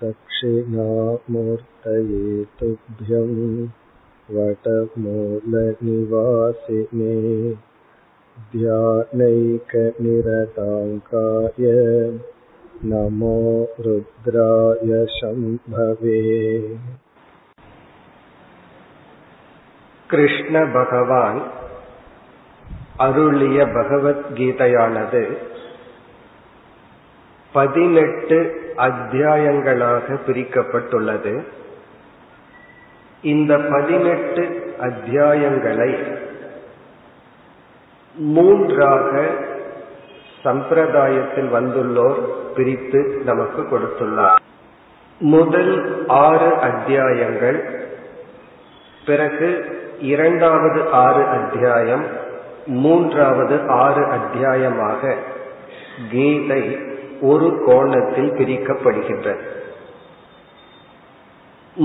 தட்சிணாமூர்த்தயே துப்யம் வடமூலநிவாசினே த்யானைகநிரதாங்காய நமோ ருத்ராய சம்பவே. கிருஷ்ண பகவான் அருளிய பகவத்கீதையானது 18 அத்தியாயங்களாக பிரிக்கப்பட்டுள்ளது. இந்த 18 அத்தியாயங்களை மூன்றாக சம்பிரதாயத்தில் வந்துள்ளோர் பிரித்து நமக்கு கொடுத்துள்ளார். முதல் 6 அத்தியாயங்கள், பிறகு இரண்டாவது 6 அத்தியாயம், மூன்றாவது 6 அத்தியாயமாக கீதை ஒரு கோணத்தில் பிரிக்கப்படுகின்றது.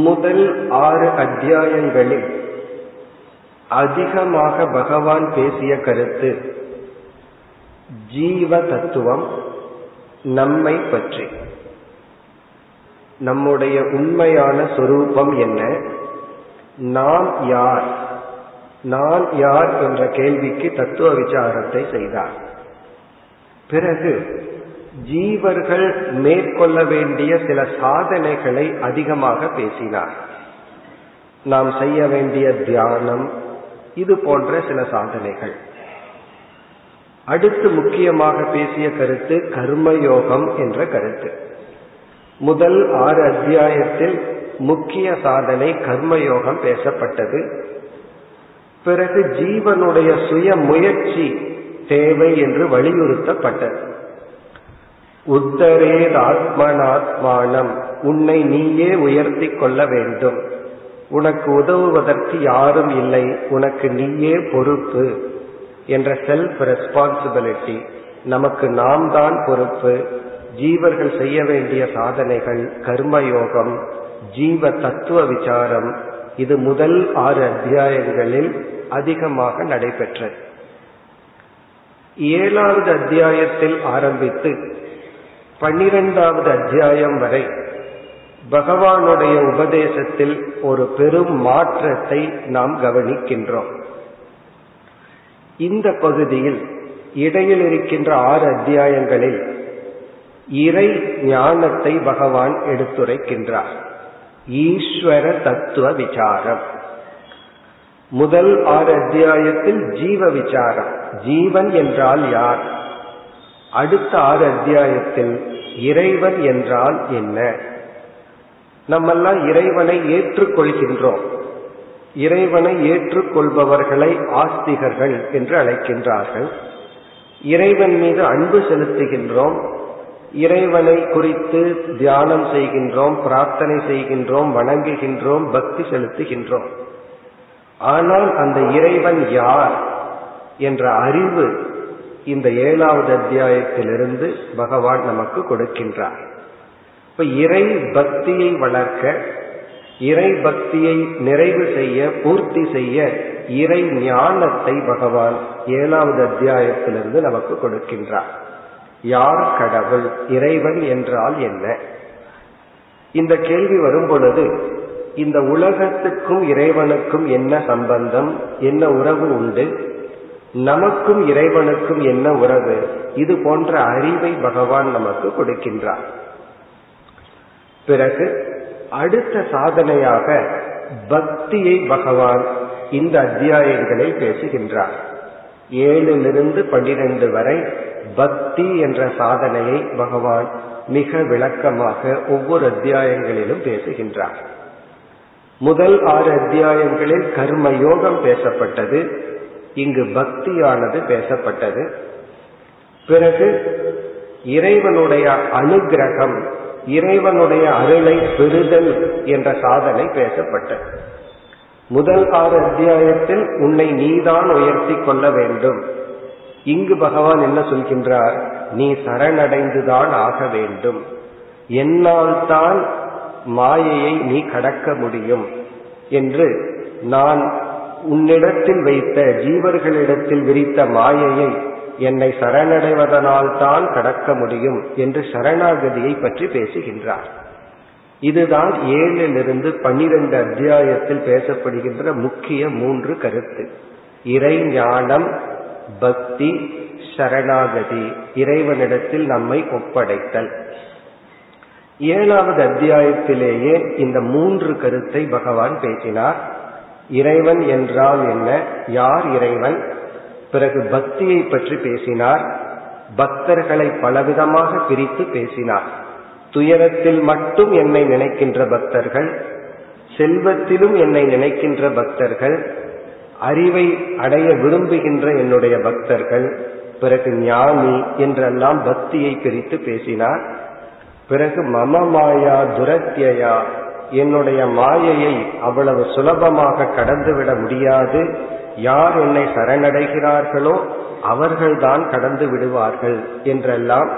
முதல் 6 அத்தியாயங்களில் அதிகமாக பகவான் பேசிய கருத்து ஜீவ தத்துவம், நம்மை பற்றி, நம்முடைய உண்மையான சொரூபம் என்ன, நாம் யார், நான் யார் என்ற கேள்விக்கு தத்துவ விசாரத்தை செய்தார். பிறகு ஜீவர்கள் மேற்கொள்ள வேண்டிய சில சாதனைகளை அதிகமாக பேசினார். நாம் செய்ய வேண்டிய தியானம், இது போன்ற சில சாதனைகள். அடுத்து முக்கியமாக பேசிய கருத்து கர்மயோகம் என்ற கருத்து. முதல் 6 அத்தியாயத்தில் முக்கிய சாதனை கர்மயோகம் பேசப்பட்டது. பிறகு ஜீவனுடைய சுய முயற்சி தேவை என்று வலியுறுத்தப்பட்டது. உத்தரேத் ஆத்மனாத்மானம், உன்னை நீயே உயர்த்தி கொள்ள வேண்டும், உனக்கு உதவுவதற்கு யாரும் இல்லை, உனக்கு நீயே பொறுப்பு என்ற செல்ஃப் ரெஸ்பான்சிபிலிட்டி, நமக்கு நாம் தான் பொறுப்பு, ஜீவர்கள் செய்ய வேண்டிய சாதனைகள் கர்மயோகம், ஜீவ தத்துவ விசாரம், இது முதல் 6 அத்தியாயங்களில் அதிகமாக நடைபெற்றது. 7வது அத்தியாயத்தில் ஆரம்பித்து 12வது அத்தியாயம் வரை பகவானுடைய உபதேசத்தில் ஒரு பெரும் மாற்றத்தை நாம் கவனிக்கின்றோம். இந்த பகுதியில் இடையில் இருக்கின்ற 6 அத்தியாயங்களில் இறை ஞானத்தை பகவான் எடுத்துரைக்கின்றார். ஈஸ்வர தத்துவ விசாரம். முதல் 6 அத்தியாயத்தில் ஜீவ விசாரம், ஜீவன் என்றால் யார். அடுத்த 6 அத்தியாயத்தில் இறைவன் என்றால் என்ன. நம்மெல்லாம் இறைவனை ஏற்றுக்கொள்கின்றோம். இறைவனை ஏற்றுக்கொள்பவர்களை ஆஸ்திகர்கள் என்று அழைக்கின்றார்கள். இறைவன் மீது அன்பு செலுத்துகின்றோம், இறைவனை குறித்து தியானம் செய்கின்றோம், பிரார்த்தனை செய்கின்றோம், வணங்குகின்றோம், பக்தி செலுத்துகின்றோம். ஆனால் அந்த இறைவன் யார் என்ற அறிவு இந்த 7வது அத்தியாயத்திலிருந்து பகவான் நமக்கு கொடுக்கின்றார். இப்ப இறை பக்தியை வளர்க்க, இறை பக்தியை நிறைவு செய்ய, பூர்த்தி செய்ய இறை ஞானத்தை பகவான் 7வது அத்தியாயத்திலிருந்து நமக்கு கொடுக்கின்றார். யார் கடவுள், இறைவன் என்றால் என்ன. இந்த கேள்வி வரும் பொழுது இந்த உலகத்துக்கும் இறைவனுக்கும் என்ன சம்பந்தம், என்ன உறவு உண்டு, நமக்கும் இறைவனுக்கும் என்ன உறவு, இது போன்ற அறிவை பகவான் நமக்கு கொடுக்கின்றார். பிறகு அடுத்த சாதனையாக பக்தியை பகவான் இந்த அத்தியாயங்களில் பேசுகின்றார். 7லிருந்து 12 வரை பக்தி என்ற சாதனையை பகவான் மிக விளக்கமாக ஒவ்வொரு அத்தியாயங்களிலும் பேசுகின்றார். முதல் 6 அத்தியாயங்களில் கர்மயோகம் பேசப்பட்டது, இங்கு பக்தியானது பேசப்பட்டது. பிறகு இறைவனுடைய அனுகிரகம், இறைவனுடைய அருளை பெறுதல் என்ற சாதனை பேசப்பட்டது. முதல் 6 அத்தியாயத்தில் உன்னை நீதான் உயர்த்தி கொள்ள வேண்டும், இங்கு பகவான் என்ன சொல்கின்றார், நீ சரணடைந்துதான் ஆக வேண்டும், என்னால் தான் மாயையை நீ கடக்க முடியும் என்று, நான் உன்னிடத்தில் வைத்த, ஜீவர்களிடத்தில் விரித்த மாயையை என்னை சரணடைவதனால் தான் கடக்க முடியும் என்று சரணாகதியை பற்றி பேசுகின்றார். இதுதான் 7லிருந்து 12 அத்தியாயத்தில் பேசப்படுகின்ற முக்கிய 3 கருத்து. இறை ஞானம், பக்தி, சரணாகதி, இறைவனிடத்தில் நம்மை ஒப்படைத்தல். 7வது அத்தியாயத்திலேயே இந்த 3 கருத்தை பகவான் பேசினார். இறைவன் என்றால் என்ன, யார் இறைவன், பிறகு பக்தியை பற்றி பேசினார். பக்தர்களை பலவிதமாக பிரித்து பேசினார். துயரத்தில் மட்டும் என்னை நினைக்கின்ற பக்தர்கள், செல்வத்திலும் என்னை நினைக்கின்ற பக்தர்கள், அறிவை அடைய விரும்புகின்ற என்னுடைய பக்தர்கள், பிறகு ஞானி என்றெல்லாம் பக்தியை பிரித்து பேசினார். பிறகு மமமாயா துரத்யா, என்னுடைய மாயையை அவ்வளவு சுலபமாக கடந்துவிட முடியாது, யார் என்னை சரணடைகிறார்களோ அவர்கள்தான் கடந்து விடுவார்கள் என்றெல்லாம்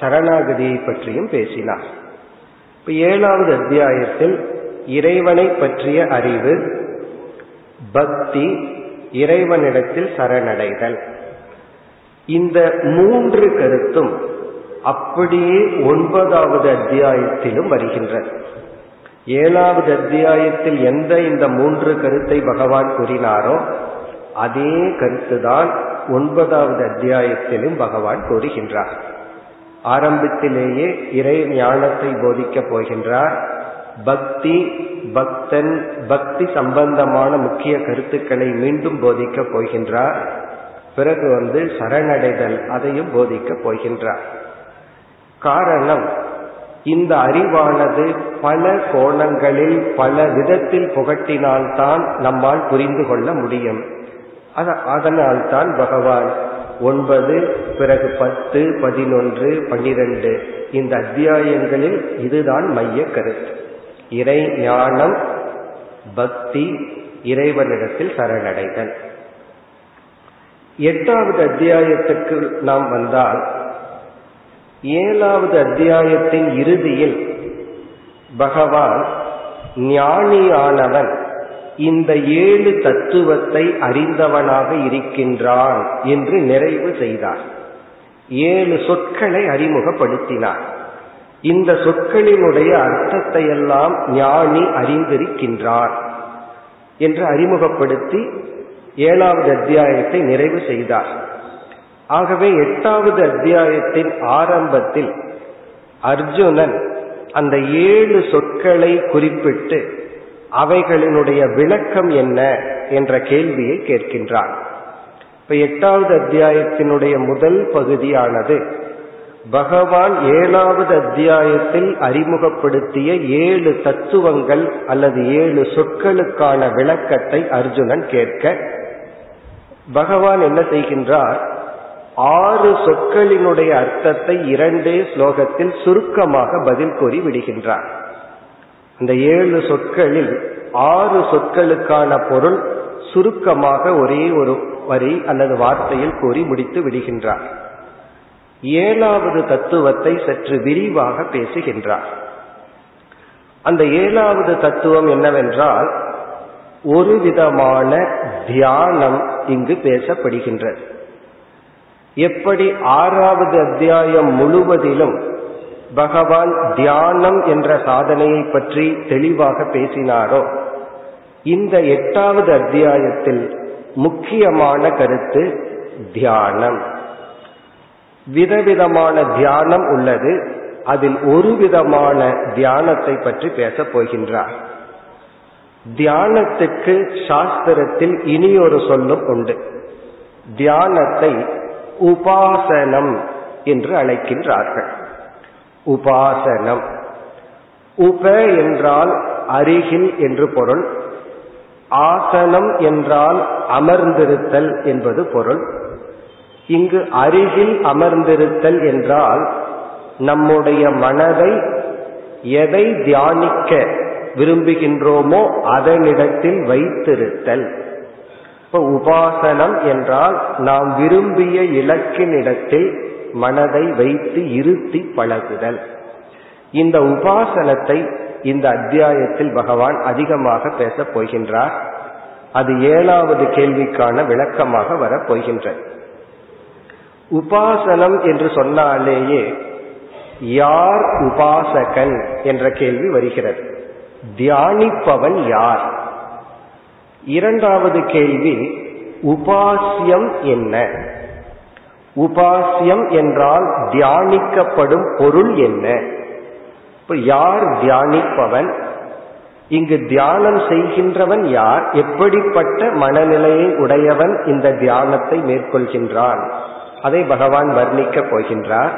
சரணாகதியை பற்றியும் பேசினார். இப்ப 7வது அத்தியாயத்தில் இறைவனை பற்றிய அறிவு, பக்தி, இறைவனிடத்தில் சரணடைதல், இந்த 3 கருத்தும் அப்படியே 9வது அத்தியாயத்திலும் வருகின்றது. 7வது அத்தியாயத்தில் எந்த இந்த 3 கருத்தை பகவான் கூறினாரோ அதே கருத்துதான் 9வது அத்தியாயத்திலும் பகவான் கூறுகின்றார். ஆரம்பத்திலேயே இறை ஞானத்தை போதிக்கப் போகின்றார். பக்தி, பக்தன், பக்தி சம்பந்தமான முக்கிய கருத்துக்களை மீண்டும் போதிக்கப் போகின்றார். பிறகு சரணடைதல், அதையும் போதிக்கப் போகின்றார். காரணம், இந்த அறிவானது பல கோணங்களில் பல விதத்தில் புகட்டினால்தான் நம்மால் புரிந்து கொள்ள முடியும். அதனால்தான் பகவான் 9, பிறகு 10, 11, 12 இந்த அத்தியாயங்களில் இதுதான் மைய கருத்து. இறை ஞானம், பக்தி, இறைவனிடத்தில் சரணடைதல். 8வது அத்தியாயத்துக்கு நாம் வந்தால் 7வது அத்தியாயத்தின் இறுதியில் பகவான் ஞானியானவன் இந்த 7 தத்துவத்தை அறிந்தவனாக இருக்கின்றான் என்று நிறைவு செய்தார். 7 சொற்களை அறிமுகப்படுத்தினார். இந்த சொற்களினுடைய அர்த்தத்தை எல்லாம் ஞானி அறிந்திருக்கின்றார் என்று அறிமுகப்படுத்தி 7வது அத்தியாயத்தை நிறைவு செய்தார். ஆகவே 8வது அத்தியாயத்தின் ஆரம்பத்தில் அர்ஜுனன் அந்த 7 சொற்களை குறிப்பிட்டு அவைகளினுடைய விளக்கம் என்ன என்ற கேள்வியை கேட்கின்றான். இப்ப 8வது அத்தியாயத்தினுடைய முதல் பகுதியானது பகவான் 7வது அத்தியாயத்தில் அறிமுகப்படுத்திய 7 தத்துவங்கள் அல்லது 7 சொற்களுக்கான விளக்கத்தை அர்ஜுனன் கேட்க, பகவான் என்ன செய்கின்றார், 6 சொற்களினுடைய அர்த்தத்தை 2 ஸ்லோகத்தில் சுருக்கமாக பதில் கூறி விடுகின்றார். இந்த 7 சொற்களில் 6 சொற்களுக்கான பொருள் சுருக்கமாக ஒரே ஒரு வரி அல்லது வார்த்தையில் கூறி முடித்து விடுகின்றார். 7வது தத்துவத்தை சற்று விரிவாக பேசுகின்றார். அந்த 7வது தத்துவம் என்னவென்றால், ஒரு விதமான தியானம் இங்கு பேசப்படுகின்றது. எப்படி 6வது அத்தியாயம் முழுவதிலும் பகவான் தியானம் என்ற சாதனையை பற்றி தெளிவாக பேசினாரோ, இந்த 8வது அத்தியாயத்தில் முக்கியமான கருத்து தியானம். விதவிதமான தியானம் உள்ளது. அதில் ஒரு விதமான தியானத்தை பற்றி பேசப் போகின்றார். தியானத்துக்கு சாஸ்திரத்தில் இனியொரு சொல்லும் உண்டு. தியானத்தை உபாசனம் என்று அழைக்கின்றார்கள். உபாசனம், உப என்றால் அருகில் என்று பொருள், ஆசனம் என்றால் அமர்ந்திருத்தல் என்பது பொருள். இங்கு அருகில் அமர்ந்திருத்தல் என்றால் நம்முடைய மனதை எதை தியானிக்க விரும்புகின்றோமோ அதனிடத்தில் வைத்திருத்தல். இப்போ உபாசனம் என்றால் நாம் விரும்பிய இலக்கினிடத்தில் மனதை வைத்து இருத்தி பழகுதல். இந்த உபாசனத்தை இந்த அத்தியாயத்தில் பகவான் அதிகமாக பேசப் போகின்றார். அது 7வது கேள்விக்கான விளக்கமாக வரப்போகின்றது. உபாசனம் என்று சொன்னாலேயே யார் உபாசகன் என்ற கேள்வி வருகிறது. தியானிப்பவன் யார்? இரண்டாவது கேள்வி உபாசியம் என்ன? உபாசியம் என்றால் தியானிக்கப்படும் பொருள் என்ன? யார் தியானிப்பவன்? இங்கு தியானம் செய்கின்றவன் யார்? எப்படிப்பட்ட மனநிலையை உடையவன் இந்த தியானத்தை மேற்கொள்கின்றான்? அதை பகவான் வர்ணிக்கப் போகின்றார்.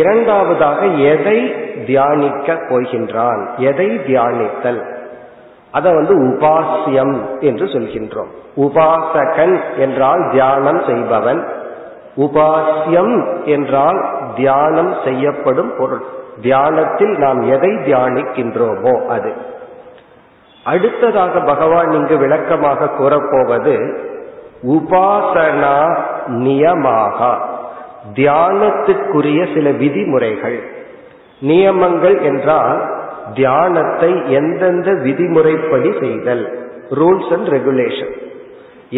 இரண்டாவதாக எதை தியானிக்க போகின்றான், எதை தியானித்தல், அதை உபாசியம் என்று சொல்கின்றோம். உபாசகன் என்றால் தியானம் செய்பவன், உபாசியம் என்றால் தியானம் செய்யப்படும் பொருள், தியானத்தில் நாம் எதை தியானிக்கின்றோமோ அது. அடுத்ததாக பகவான் இங்கு விளக்கமாக கூறப்போவது உபாசனா நியமாக, தியானத்துக்குரிய சில விதிமுறைகள். நியமங்கள் என்றால் தியானத்தை எந்தெந்த விதிமுறைப்படி செய்தல், ரூல்ஸ் அண்ட் ரெகுலேஷன்.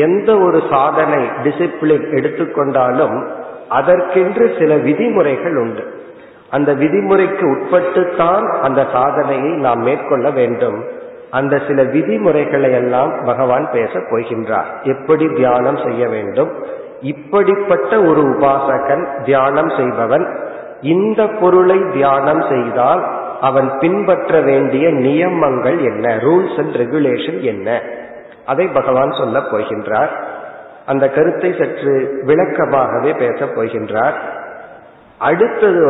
எந்த ஒரு சாதனை டிசிப்ளின் எடுத்துக்கொண்டாலும் அதற்கென்று சில விதிமுறைகள் உண்டு. அந்த விதிமுறைக்கு உட்பட்டுத்தான் அந்த சாதனையை நாம் மேற்கொள்ள வேண்டும். அந்த சில விதிமுறைகளை எல்லாம் பகவான் பேசப் போகின்றார். எப்படி தியானம் செய்ய வேண்டும், இப்படிப்பட்ட ஒரு உபாசகன் தியானம் செய்பவன் இந்த பொருளை தியானம் செய்தால் அவன் பின்பற்ற வேண்டிய நியமங்கள் என்ன, ரூல்ஸ் அண்ட் ரெகுலேஷன் என்ன, அதை பகவான் சொல்ல போகின்றார். அந்த கருத்தை சற்று விளக்கமாகவே பேசப் போகின்றார். அடுத்தது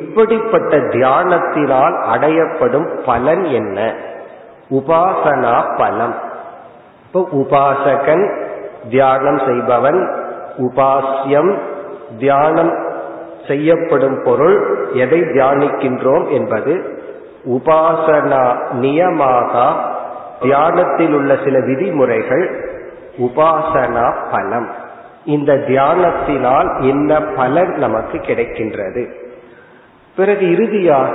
இப்படிப்பட்ட தியானத்தினால் அடையப்படும் பலன் என்ன, உபாசனா பலம். இப்போ உபாசகன் தியானம் செய்பவன், உபாசியம் தியானம் செய்யப்படும் பொருள், எதை தியானிக்கின்றோம் என்பது. உபாசனா நியமாக தியானத்தில் உள்ள சில விதிமுறைகள், உபாசனா பலம், இந்த தியானத்தினால் என்ன பலன் நமக்கு கிடைக்கின்றது. பிறகு இறுதியாக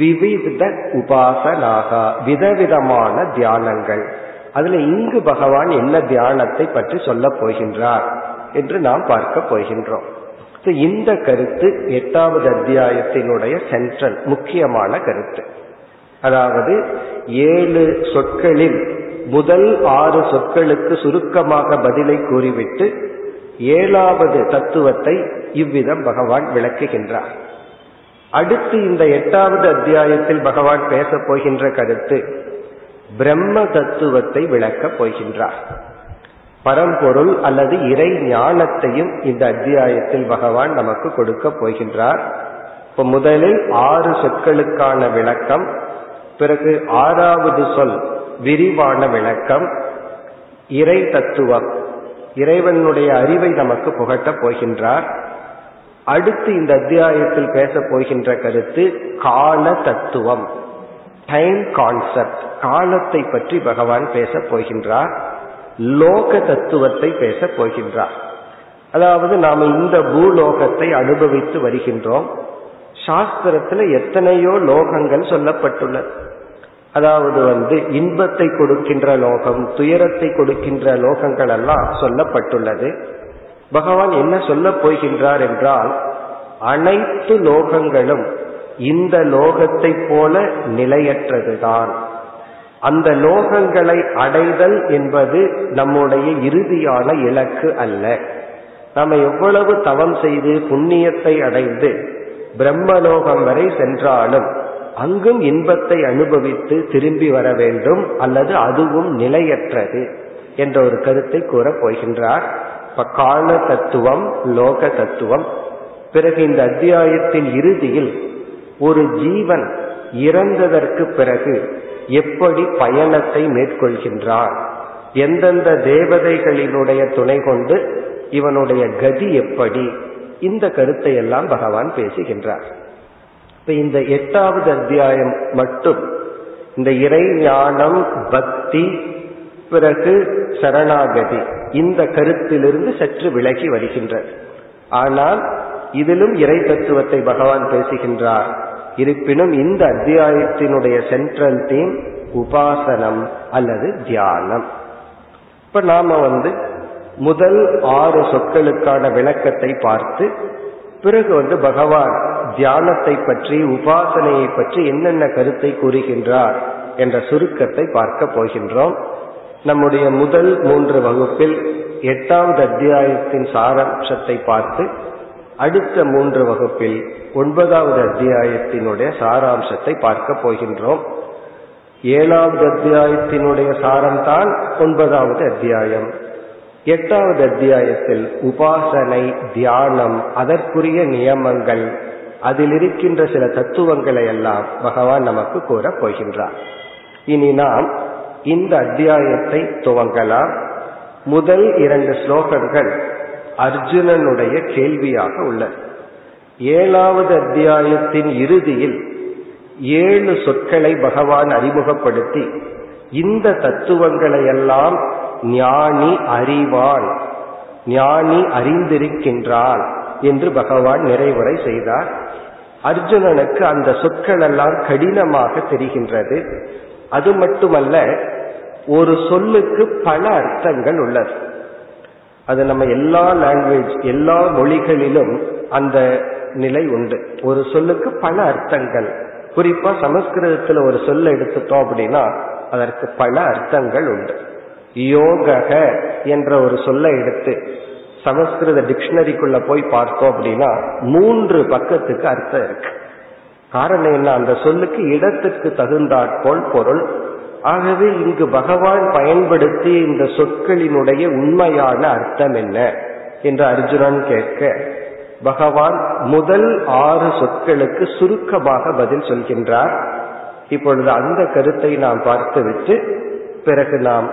விவித உபாசனாக, விதவிதமான தியானங்கள். அதுல இங்கு பகவான் என்ன தியானத்தை பற்றி சொல்ல போகின்றார் என்று நாம் பார்க்க போகின்றோம். இந்த கருத்து எட்டாவது அத்தியாயத்தினுடைய சென்ட்ரல் முக்கியமான கருத்து. அதாவது 7 சொற்களில் முதல் 6 சொற்களுக்கு சுருக்கமாக பதிலை கூறிவிட்டு 7வது தத்துவத்தை இவ்விதம் பகவான் விளக்குகின்றார். அடுத்து இந்த 8வது அத்தியாயத்தில் பகவான் பேசப் போகின்ற கருத்து பிரம்ம தத்துவத்தை விளக்கப் போகின்றார். பரம்பொருள் அல்லது இறை ஞானத்தையும் இந்த அத்தியாயத்தில் பகவான் நமக்கு கொடுக்க போகின்றார். இப்போ முதலில் 6 சொற்களுக்கான விளக்கம், பிறகு 6வது சொல் விரிவான விளக்கம், இறை தத்துவம், இறைவனுடைய அறிவை நமக்கு புகட்டப் போகின்றார். அடுத்து இந்த அத்தியாயத்தில் பேசப் போகின்ற கருத்து கால தத்துவம், டைம் கான்செப்ட், காலத்தை பற்றி பகவான் பேசப் போகின்றார். லோக தத்துவத்தை பேசப் போகின்றார். அதாவது நாம் இந்த பூலோகத்தை அனுபவித்து வருகின்றோம். சாஸ்திரத்துல எத்தனையோ லோகங்கள் சொல்லப்பட்டுள்ளது. அதாவது இன்பத்தை கொடுக்கின்ற லோகம், துயரத்தை கொடுக்கின்ற லோகங்கள் எல்லாம் சொல்லப்பட்டுள்ளது. பகவான் என்ன சொல்ல போகின்றார் என்றால் அனைத்து லோகங்களும் இந்த லோகத்தை போல நிலையற்றதுதான். அந்த லோகங்களை அடைதல் என்பது நம்முடைய இறுதியான இலக்கு அல்ல. நாம் எவ்வளவு தவம் செய்து புண்ணியத்தை அடைந்து பிரம்மலோகம் வரை சென்றாலும் அங்கும் இன்பத்தை அனுபவித்து திரும்பி வர வேண்டும், அல்லது அதுவும் நிலையற்றது என்ற ஒரு கருத்தை கூற போகின்றார். கால தத்துவம், லோக தத்துவம். பிறகு இந்த அத்தியாயத்தின் இறுதியில் ஒரு ஜீவன் இறந்ததற்கு பிறகு எப்படி பயணத்தை மேற்கொள்கின்றான், எந்தெந்த தேவதைகளினுடைய துணை கொண்டு இவனுடைய கதி எப்படி, இந்த கருத்தை எல்லாம் பகவான் பேசுகின்றார். இப்ப இந்த 8வது அத்தியாயம் மட்டும் இந்த இறை ஞானம், பக்தி, பிறகு சரணாகதி, இந்த கருத்திலிருந்து சற்று விலகி வருகின்றது. ஆனால் இதிலும் இறை தத்துவத்தை பகவான் பேசுகின்றார். இருப்பினும் இந்த அத்தியாயத்தினுடைய சென்ட்ரல் தீம் உபாசனம் அல்லது தியானம். இப்ப நாம முதல் 6 சொற்களுக்கான விளக்கத்தை பார்த்து பிறகு பகவான் தியானத்தை பற்றி உபாசனையை பற்றி என்னென்ன கருத்தை கூறுகின்றார் என்ற சுருக்கத்தை பார்க்க போகின்றோம். நம்முடைய முதல் 3 வகுப்பில் 8வது அத்தியாயத்தின் சாராம்சத்தை பார்த்து அடுத்த 3 வகுப்பில் 9வது அத்தியாயத்தினுடைய சாராம்சத்தை பார்க்க போகின்றோம். 7வது அத்தியாயத்தினுடைய சாரம்தான் 9வது அத்தியாயம். 8வது அத்தியாயத்தில் உபாசனை, தியானம், அதற்குரிய நியமங்கள், அதில் இருக்கின்ற சில தத்துவங்களை எல்லாம் பகவான் நமக்கு கூறப் போகின்றார். இனி நாம் இந்த அத்தியாயத்தை துவங்கலாம். முதல் 2 ஸ்லோகங்கள் அர்ஜுனனுடைய கேள்வியாக உள்ளது. 7வது அத்தியாயத்தின் இறுதியில் 7 சொற்களை பகவான் அறிமுகப்படுத்தி இந்த தத்துவங்களையெல்லாம் ஞானி அறிவான், ஞானி அறிந்திருக்கின்றான் என்று பகவான் நிறைவுரை செய்தார். அர்ஜுனனுக்கு அந்த சொற்கள் எல்லாம் கடினமாக தெரிகின்றது. அது மட்டுமல்ல, ஒரு சொல்லுக்கு பல அர்த்தங்கள் உள்ளது. அது நம்ம எல்லா லாங்குவேஜ், எல்லா மொழிகளிலும் அந்த நிலை உண்டு. ஒரு சொல்லுக்கு பல அர்த்தங்கள். குறிப்பா சமஸ்கிருதத்துல ஒரு சொல்லை எடுத்துட்டோம் அப்படின்னா அதற்கு பல அர்த்தங்கள் உண்டு. யோகக என்ற ஒரு சொல்லை எடுத்து சமஸ்கிருத டிக்ஷனரிக்குள்ள போய் பார்த்தோம் அப்படின்னா 3 பக்கத்துக்கு அர்த்தம் இருக்கு. காரணம் என்ன? அந்த சொல்லுக்கு இடத்துக்கு தகுந்தாற்போல் பொருள். ஆகவே இங்கு பகவான் பயன்படுத்தி இந்த சொற்களினுடைய உண்மையான அர்த்தம் என்ன என்று அர்ஜுனன் கேட்க பகவான் முதல் 6 சொற்களுக்கு சுருக்கமாக பதில் சொல்கின்றார். இப்பொழுது அந்த கருத்தை நாம் பார்த்துவிட்டு பிறகு நாம்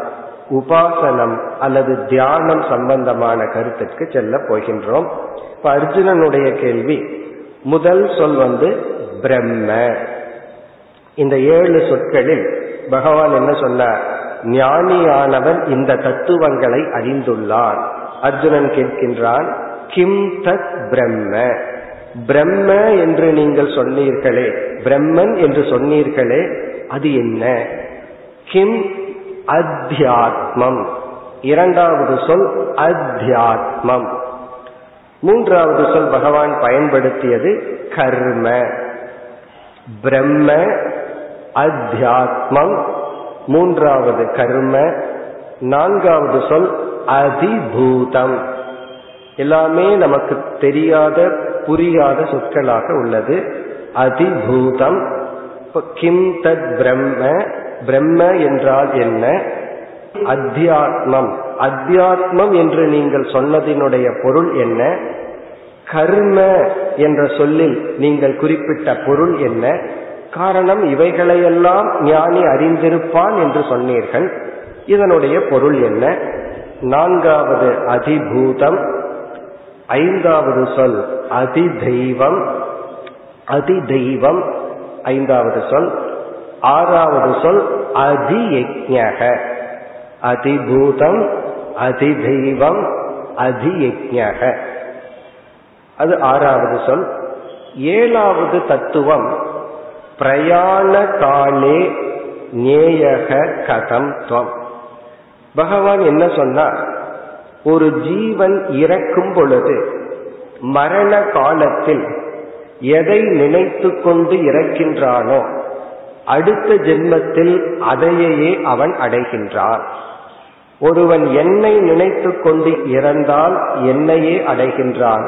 உபாசனம் அல்லது தியானம் சம்பந்தமான கருத்துக்கு செல்ல போகின்றோம். இப்ப அர்ஜுனனுடைய கேள்வி, முதல் சொல் பிரம்ம. இந்த 7 சொற்களில் பகவான் என்ன சொன்னார்? ஞானியானவன் இந்த தத்துவங்களை அறிந்துள்ளான். அர்ஜுனன் கேட்கின்றான், கிம் தத் பிரம்ம? பிரம்ம என்று நீங்கள் சொன்னீர்களே, பிரம்மன் என்று சொன்னீர்களே, அது என்ன? கிம் அத்தியாத்மம். 2வது சொல் அத்தியாத்மம். 3வது சொல் பகவான் பயன்படுத்தியது கர்ம. பிரம்ம, அத்தியாத்மம், 3வது கர்ம, 4வது சொல் அதிபூதம். எல்லாமே நமக்கு தெரியாத புரியாத சொற்களாக உள்ளது. அதிபூதம். கிம் தத் பிரம்ம, பிரம்ம என்றால் என்ன? அத்தியாத்மம், அத்தியாத்மம் என்று நீங்கள் சொன்னதினுடைய பொருள் என்ன? கர்ம என்ற சொல்லில் நீங்கள் குறிப்பிட்ட பொருள் என்ன? காரணம், இவைகளையெல்லாம் ஞானி அறிந்திருப்பான் என்று சொன்னீர்கள், இதனுடைய பொருள் என்ன? 4வது அதிபூதம். 5வது சொல் அதிதெய்வம், அதிதெய்வம் 5வது சொல். 6வது சொல் அதியஜ்ஞக. அதிபூதம், அதிதெய்வம், அதியஜ்ஞக, அது 6வது சொல். 7வது தத்துவம் பிரயாண காலே ஞேயக கதம் துவம். பகவான் என்ன சொன்னார்? ஒரு ஜீவன் இறக்கும் பொழுது மரண காலத்தில் எதை நினைத்து கொண்டு இறக்கின்றானோ அடுத்த ஜென்மத்தில் அதையே அவன் அடைகின்றான். ஒருவன் என்னை நினைத்து கொண்டு இறந்தால் என்னையே அடைகின்றான்,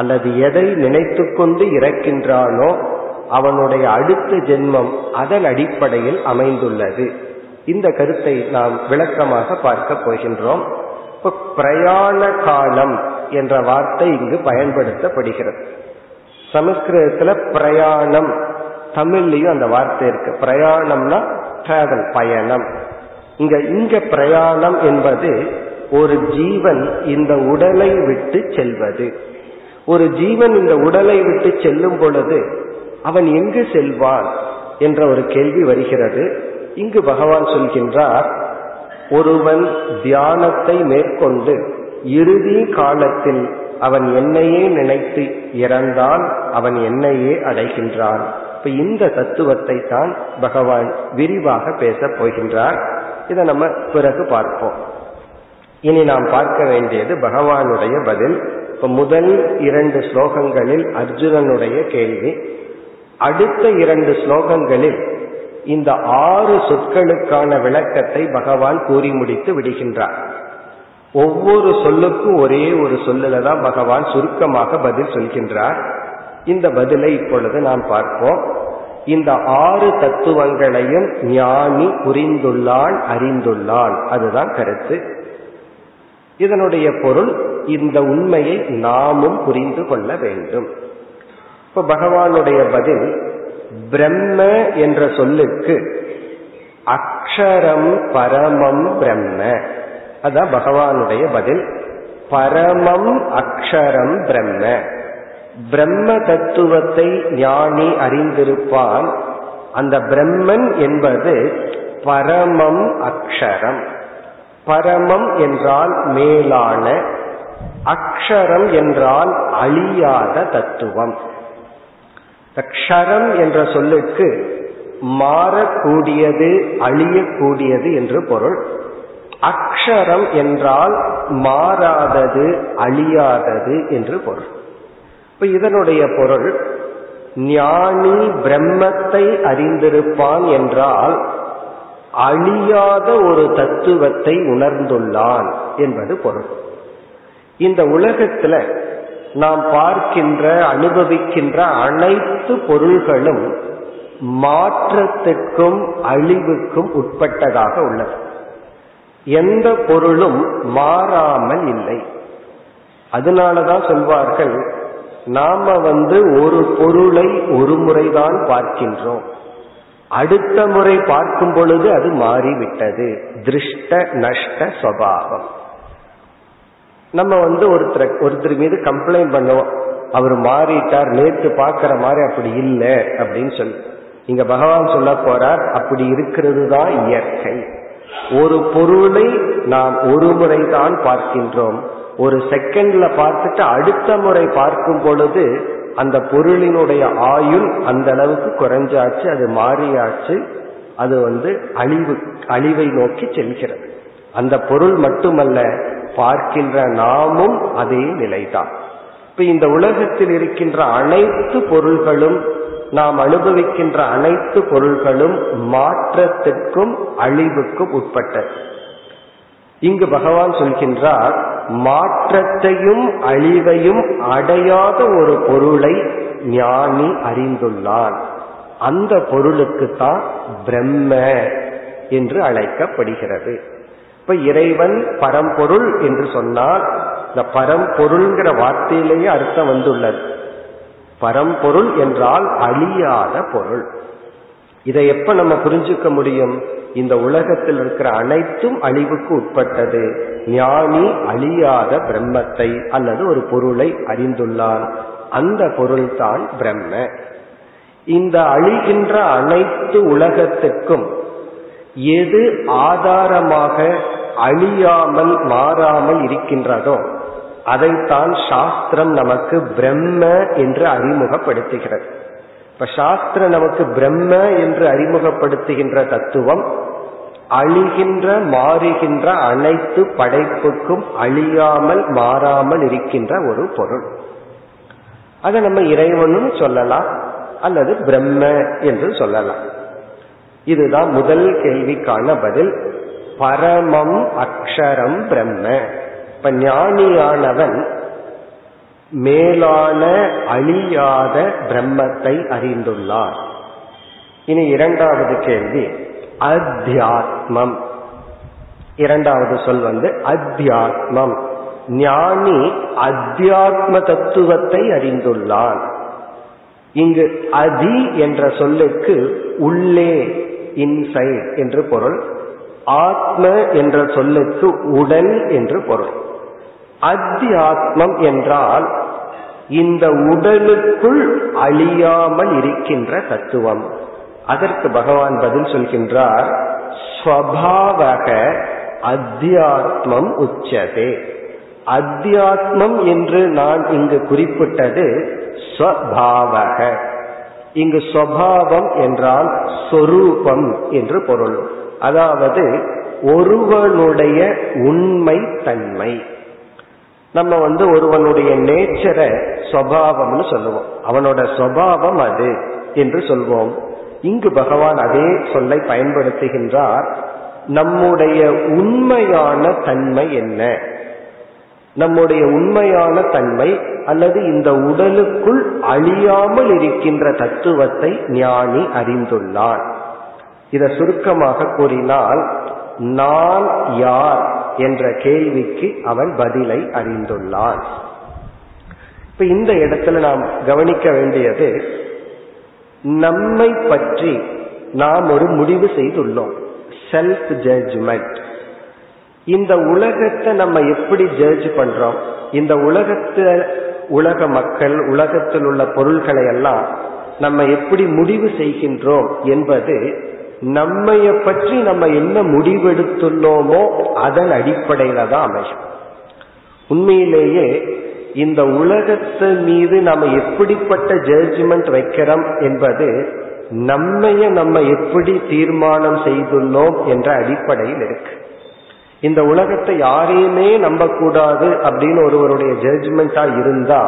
அல்லது எதை நினைத்து கொண்டு இறக்கின்றானோ அவனுடைய அடுத்த ஜென்மம் அதன் அடிப்படையில் அமைந்துள்ளது. இந்த கருத்தை நாம் விளக்கமாக பார்க்க போகின்றோம். பிரயாண காலம் என்ற வார்த்தை இங்கு பயன்படுத்தப்படுகிறது. சமஸ்கிருதத்துல பிரயாணம், தமிழ்லயும் அந்த வார்த்தை இருக்கு. பிரயாணம்னா டிராவல், பயணம். இங்க பிரயாணம் என்பது ஒரு ஜீவன் இந்த உடலை விட்டு செல்வது. ஒரு ஜீவன் இந்த உடலை விட்டு செல்லும் பொழுது அவன் எங்கு செல்வான் என்ற ஒரு கேள்வி வருகிறது. இங்கு பகவான் சொல்கின்றார், ஒருவன் தியானத்தை மேற்கொண்டு இறுதி காலத்தில் அவன் என்னையே நினைத்து இறந்தான் அவன் என்னையே அடைகின்றான். இப்ப இந்த தத்துவத்தை தான் பகவான் விரிவாக பேசப் போகின்றார். இதை நம்ம பிறகு பார்ப்போம். இனி நாம் பார்க்க வேண்டியது பகவானுடைய பதில். இப்ப முதல் 2 ஸ்லோகங்களில் அர்ஜுனனுடைய கேள்வி. அடுத்த 2 ஸ்லோகங்களில் இந்த 6 சொற்களுக்கான விளக்கத்தை பகவான் கூறி முடித்து விடுகின்றார். ஒவ்வொரு சொல்லுக்கும் ஒரே ஒரு சொல்லுலதான் பகவான் சுருக்கமாக பதில் சொல்கின்றார். இந்த பதிலை இப்பொழுது நாம் பார்ப்போம். இந்த 6 தத்துவங்களையும் ஞானி புரிந்துள்ளான், அறிந்துள்ளான், அதுதான் கருத்து. இதனுடைய பொருள், இந்த உண்மையை நாமும் புரிந்து கொள்ள வேண்டும். இப்ப பகவானுடைய பதில், பிரம்ம என்ற சொல்லுக்கு அக்ஷரம் பரமம் பிரம்ம, அதான் பகவானுடைய பதில். பரமம் அக்ஷரம் பிரம்ம, பிரம்ம தத்துவத்தை ஞானி அறிந்திருப்பான். அந்த பிரம்மன் என்பது பரமம் அக்ஷரம். பரமம் என்றால் மேலான, அக்ஷரம் என்றால் அழியாத தத்துவம். அக்ஷரம் என்ற சொல்லுக்கு மாறக்கூடியது, அழியக்கூடியது என்று பொருள். அக்ஷரம் என்றால் மாறாதது, அழியாதது என்று பொருள். இப்ப இதனுடைய பொருள், ஞானி பிரம்மத்தை அறிந்திருப்பான் என்றால் அழியாத ஒரு தத்துவத்தை உணர்ந்துள்ளான் என்பது பொருள். இந்த உலகத்துல நாம் பார்க்கின்ற, அனுபவிக்கின்ற அனைத்து பொருள்களும் மாற்றத்துக்கும் அழிவுக்கும் உட்பட்டதாக உள்ளது. எந்த பொருளும் மாறாமல் இல்லை. அதனாலதான் சொல்வார்கள், நாம ஒரு பொருளை ஒரு முறைதான் பார்க்கின்றோம், அடுத்த முறை பார்க்கும் பொழுது அது மாறிவிட்டது. திருஷ்ட நஷ்ட சுபாவம். நம்ம ஒருத்தர் மீது கம்ப்ளைண்ட் பண்ணுவோம், அவர் மாறிட்டார், நேற்று பார்க்கிற மாதிரி அப்படி இல்லை அப்படின்னு சொல்லி. இங்க பகவான் சொல்ல போறார், அப்படி இருக்கிறது தான் இயற்கை. ஒரு பொருளை நாம் ஒரு முறை தான் பார்க்கின்றோம். ஒரு செகண்ட்ல பார்த்துட்டு அடுத்த முறை பார்க்கும் பொழுது அந்த பொருளினுடைய ஆயுள் அந்த அளவுக்கு குறைஞ்சாச்சு, அது மாறியாச்சு, அது அழிவை நோக்கி செல்கிறது. அந்த பொருள் மட்டுமல்ல, பார்க்கின்ற நாமும் அதே நிலைதான். இப்ப இந்த உலகத்தில் இருக்கின்ற அனைத்து பொருள்களும், நாம் அனுபவிக்கின்ற அனைத்து பொருள்களும் மாற்றத்துக்கும் அழிவுக்கும் உட்பட்டது. இங்கு பகவான் சொல்கின்றார், மாற்றத்தையும் அழிவையும் அடையாத ஒரு பொருளை ஞானி அறிந்துள்ளான். அந்த பொருளுக்குத்தான் பிரம்ம என்று அழைக்கப்படுகிறது. இப்ப இறைவன் பரம்பொருள் என்று சொன்னால், இந்த பரம்பொருள்ங்கிற வார்த்தையிலேயே அர்த்தம் வந்துள்ளது. பரம்பொருள் என்றால் அழியாத பொருள். இதை எப்ப நம்ம புரிஞ்சுக்க முடியும்? இந்த உலகத்தில் இருக்கிற அனைத்தும் அழிவுக்கு உட்பட்டது. ஞானி அழியாத பிரம்மத்தை அல்லது ஒரு பொருளை அறிந்துள்ளான். அந்த பொருள் தான் பிரம்ம. இந்த அழிகின்ற அனைத்து உலகத்துக்கும் எது ஆதாரமாக அழியாமல் மாறாமல் இருக்கின்றதோ அதைத்தான் சாஸ்திரம் நமக்கு பிரம்ம என்று அறிமுகப்படுத்துகிறது. இப்ப சாஸ்திரம் நமக்கு பிரம்ம என்று அறிமுகப்படுத்துகின்ற தத்துவம் அழிகின்ற மாறுகின்ற அனைத்து படைப்புக்கும் அழியாமல் மாறாமல் இருக்கின்ற ஒரு பொருள். அதை நம்ம இறைவனும் சொல்லலாம் அல்லது பிரம்ம என்று சொல்லலாம். இதுதான் முதல் கேள்விக்கான பதில். பரமம் அக்ஷரம் பிரம்ம. இப்ப ஞானியானவன் மேலான அழியாத பிரம்மத்தை அறிந்துள்ளார். இனி இரண்டாவது கேள்வி, அத்தியாத்மம். இரண்டாவது சொல் அத்தியாத்மம். ஞானி அத்தியாத்ம தத்துவத்தை அறிந்துள்ளான். இங்கு அதி என்ற சொல்லுக்கு உள்ளே, இன்சைட் என்று பொருள். ஆத்ம என்ற சொல்லுக்கு உடல் என்று பொருள். அத்தியாத்மம் என்றால் இந்த உடலுக்குள் அழியாமல் இருக்கின்ற தத்துவம். அதற்கு பகவான் பதில் சொல்கின்றார், ஸ்வபாவக அத்தியாத்மம் உச்சதே. அத்தியாத்மம் என்று நான் இங்கு குறிப்பிட்டது ஸ்வபாவக. இங்கு ஸ்வபாவம் என்றால் சொரூபம் என்று பொருள். அதாவது ஒருவனுடைய உண்மை தன்மை. நம்ம வந்து ஒருவனுடைய நேச்சரை சுபாவம்னு சொல்லுவோம், அவனோட சுபாவம் அது என்று சொல்வோம். இங்கு பகவான் அதே சொல்லை பயன்படுத்துகின்றார். நம்முடைய உண்மையான தன்மை என்ன, நம்முடைய உண்மையான தன்மை அல்லது இந்த உடலுக்குள் அழியாமல் இருக்கின்ற தத்துவத்தை ஞானி அறிந்துள்ளார். இதை சுருக்கமாக கூறினால், நான் யார் என்ற கேள்விக்கு அவன் பதிலை அறிந்துள்ளான். இப்ப இந்த இடத்துல நாம் கவனிக்க வேண்டியது, நம்மை பற்றி நாம் ஒரு முடிவு செய்துள்ளோம், செல்ஃப் ஜட்ஜ்மெண்ட். இந்த உலகத்தை நம்ம எப்படி ஜட்ஜ் பண்றோம், இந்த உலக மக்கள், உலகத்தில் உள்ள பொருள்களை எல்லாம் நம்ம எப்படி முடிவு செய்கின்றோம் என்பது நம்மைய பற்றி நம்ம என்ன முடிவெடுத்துள்ளோமோ அதன் அடிப்படையில தான் அமையும். உண்மையிலேயே இந்த உலகத்து மீது நம்ம எப்படிப்பட்ட ஜட்ஜ்மெண்ட் வைக்கிறோம் என்பது நம்மைய நம்ம எப்படி தீர்மானம் செய்துள்ளோம் என்ற அடிப்படையில் இருக்கு. இந்த உலகத்தை யாரையுமே நம்ப கூடாது அப்படின்னு ஒருவருடைய ஜட்ஜ்மெண்டா இருந்தா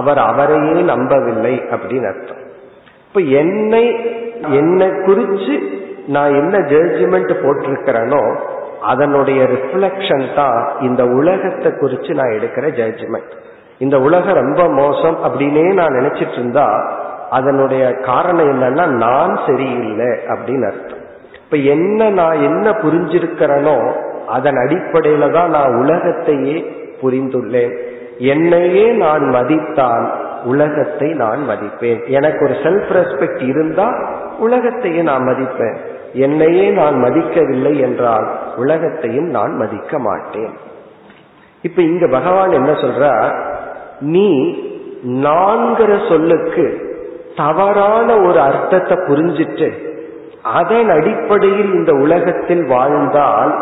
அவர் அவரையே நம்பவில்லை அப்படின்னு அர்த்தம். இப்ப என்னை குறிச்சு நான் என்ன ஜட்ஜ்மெண்ட் போட்டிருக்கிறேனோ அதனுடைய ரிஃப்ளெக்ஷன் தான் இந்த உலகத்தை குறிச்சு நான் எடுக்கிற ஜட்ஜ்மெண்ட். இந்த உலகம் ரொம்ப மோசம் அப்படின்னே நான் நினைச்சிட்டு இருந்தா அதனுடைய காரணம் என்னன்னா நான் சரியில்லை அப்படின்னு அர்த்தம். இப்ப நான் என்ன புரிஞ்சிருக்கிறேனோ அதன் அடிப்படையில தான் நான் உலகத்தையே புரிந்துள்ளேன். என்னையே நான் மதித்தான் உலகத்தை நான் மதிப்பேன். எனக்கு ஒரு செல்ஃப் ரெஸ்பெக்ட் இருந்தா உலகத்தையே நான் மதிப்பேன். என்னையே நான் மதிக்கவில்லை என்றால் உலகத்தையும் நான் மதிக்க மாட்டேன். இப்ப இங்க பகவான் என்ன சொல்ற, நீ நான்கிற சொல்லுக்கு தவறான ஒரு அர்த்தத்தை புரிஞ்சிட்டு அதன் அடிப்படையில் இந்த உலகத்தில் வாழ்ந்தால்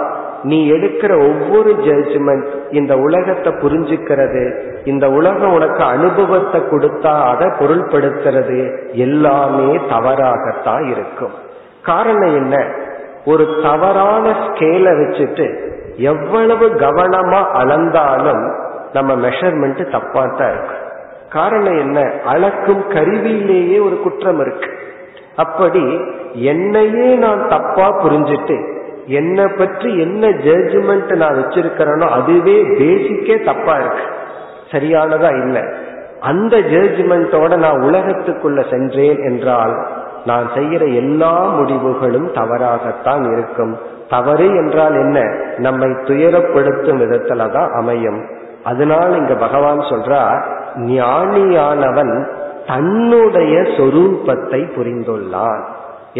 நீ எடுக்கிற ஒவ்வொரு ஜட்ஜ்மெண்ட் இந்த உலகத்தை புரிஞ்சுக்கிறது, இந்த உலகம் உனக்கு அனுபவத்தை கொடுத்தா அதை பொருள்படுத்துறது எல்லாமே தவறாகத்தான் இருக்கும். காரணம் என்ன, ஒரு தவறான ஸ்கேலை வச்சுட்டு எவ்வளவு கவனமா அளந்தாலும் நம்ம மெஷர்மெண்ட் தப்பாத்தான் இருக்கு. காரணம் என்ன, அளக்கும் கருவியிலேயே ஒரு குற்றம் இருக்கு. அப்படி என்னையே நான் தப்பா புரிஞ்சுட்டு என்னை பற்றி என்ன ஜட்ஜ்மெண்ட் நான் வச்சிருக்கிறேனோ அதுவே பேசிக்கே தப்பா இருக்கு, சரியானதா இல்லை. அந்த ஜட்ஜ்மெண்டோட நான் உலகத்துக்குள்ள சென்றேன் என்றால் நான் செய்கிற எல்லா முடிவுகளும் தவறாகத்தான் இருக்கும். தவறு என்றால் என்ன, நம்மை துயரப்படுத்தும் விதத்துல தான் அமையும். அதனால இங்க பகவான் சொல்றார், ஞானியானவன் தன்னுடைய சொரூபத்தை புரிந்துள்ளான்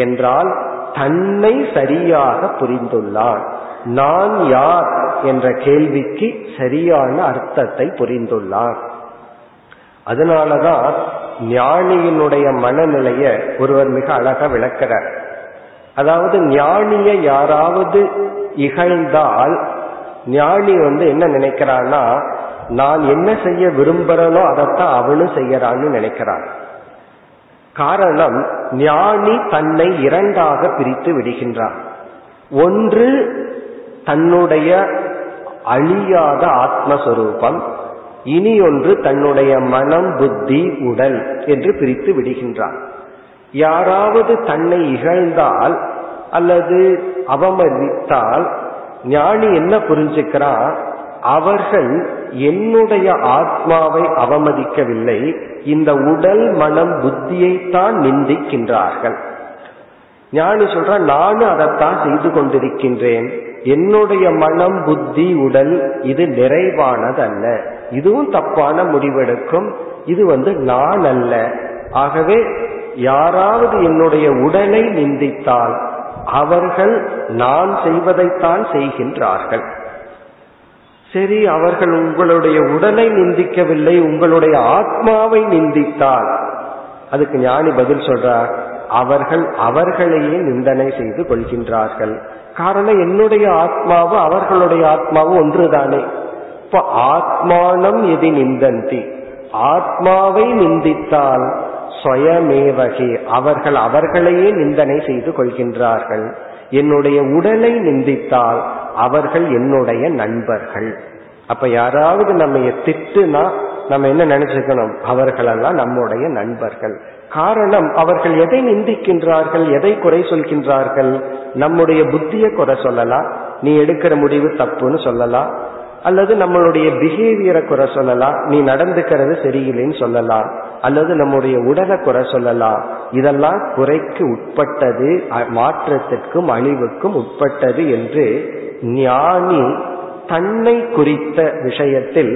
என்றால் தன்னை சரியாக புரிந்துள்ளான். நான் யார் என்ற கேள்விக்கு சரியான அர்த்தத்தை புரிந்துள்ளான். அதனாலதான் ஞானியினுடைய மனநிலையை ஒருவர் மிக அழகா விளக்கிறார். அதாவது ஞானியை யாராவது இகழ்ந்தால் ஞானி வந்து என்ன நினைக்கிறான்னா, நான் என்ன செய்ய விரும்புறனோ அதைத்தான் அவனும் செய்யறான்னு நினைக்கிறான். காரணம், ஞானி தன்னை இரண்டாக பிரித்து விடுகின்றான். ஒன்று தன்னுடைய அழியாத ஆத்மஸ்வரூபம், இனி ஒன்று தன்னுடைய மனம், புத்தி, உடல் என்று பிரித்து விடுகின்றான். யாராவது தன்னை இகழ்ந்தால் அல்லது அவமதித்தால் ஞானி என்ன புரிஞ்சுக்கிறான், அவர்கள் என்னுடைய ஆத்மாவை அவமதிக்கவில்லை, இந்த உடல், மனம், புத்தியைத்தான் நிந்திக்கின்றார்கள். ஞானி சொல்ற, நானும் அதைத்தான் செய்து கொண்டிருக்கின்றேன், என்னுடைய மனம், புத்தி, உடல் இது நிறைவானது அல்ல, இதுவும் தப்பான முடிவெடுக்கும், இது வந்து நான் அல்ல. ஆகவே யாராவது என்னுடைய உடலை நிந்தித்தால் அவர்கள் நான் செய்வதைத்தான் செய்கின்றார்கள். சரி, அவர்கள் உங்களுடைய உடலை நிந்திக்கவில்லை, உங்களுடைய ஆத்மாவை நிந்தித்தால் அதுக்கு ஞானி பதில் சொல்றார், அவர்களையே நிந்தனை செய்து கொள்கின்றார்கள். காரணம், என்னுடைய ஆத்மாவும் அவர்களுடைய ஆத்மாவும் ஒன்றுதானே. இப்போ ஆத்மானம் எதி நிந்தந்தி, ஆத்மாவை நிந்தித்தால் சுயமேவகே, அவர்களையே நிந்தனை செய்து கொள்கின்றார்கள். என்னுடைய உடலை நிந்தித்தால் அவர்கள் என்னுடைய நண்பர்கள். அப்ப யாராவது நம்ம திட்டுனா நம்ம என்ன நினைச்சுக்கணும், அவர்களெல்லாம் நம்முடைய நண்பர்கள். காரணம், அவர்கள் எதை நிந்திக்கின்றார்கள், எதை குறை சொல்கின்றார்கள், நம்முடைய புத்தியை குறை சொல்லலாம், நீ எடுக்கிற முடிவு தப்புன்னு சொல்லலாம், அல்லது நம்மளுடைய பிஹேவியரை குறை சொல்லலாம், நீ நடந்துக்கிறது சரியில்லைன்னு சொல்லலாம், அல்லது நம்முடைய உடலை குறை சொல்லலாம். இதெல்லாம் குறைக்கு உட்பட்டது, மாற்றத்திற்கும் அழிவுக்கும் உட்பட்டது என்று ஞானி தன்னை குறித்த விஷயத்தில்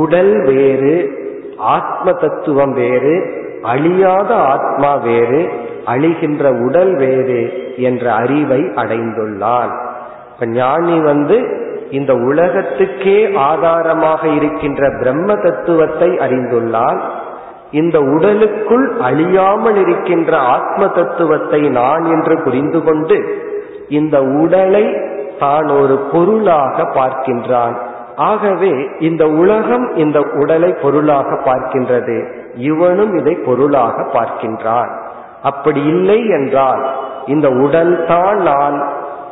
உடல் வேறு, ஆத்ம தத்துவம் வேறு, அழியாத ஆத்மா வேறு, அழிகின்ற உடல் வேறு என்ற அறிவை அடைந்துள்ளான். இப்ப ஞானி இந்த உலகத்துக்கே ஆதாரமாக இருக்கின்ற பிரம்ம தத்துவத்தை அறிந்துள்ளான், இந்த உடலுக்குள் அழியாமல் இருக்கின்ற ஆத்ம தத்துவத்தை நான் என்று புரிந்து கொண்டு இந்த உடலை தான் ஒரு பொருளாக பார்க்கின்றான். ஆகவே இந்த உலகம் இந்த உடலை பொருளாக பார்க்கின்றது, இவனும் இதை பொருளாக பார்க்கின்றான். அப்படி இல்லை என்றால் இந்த உடல்தான் நான்,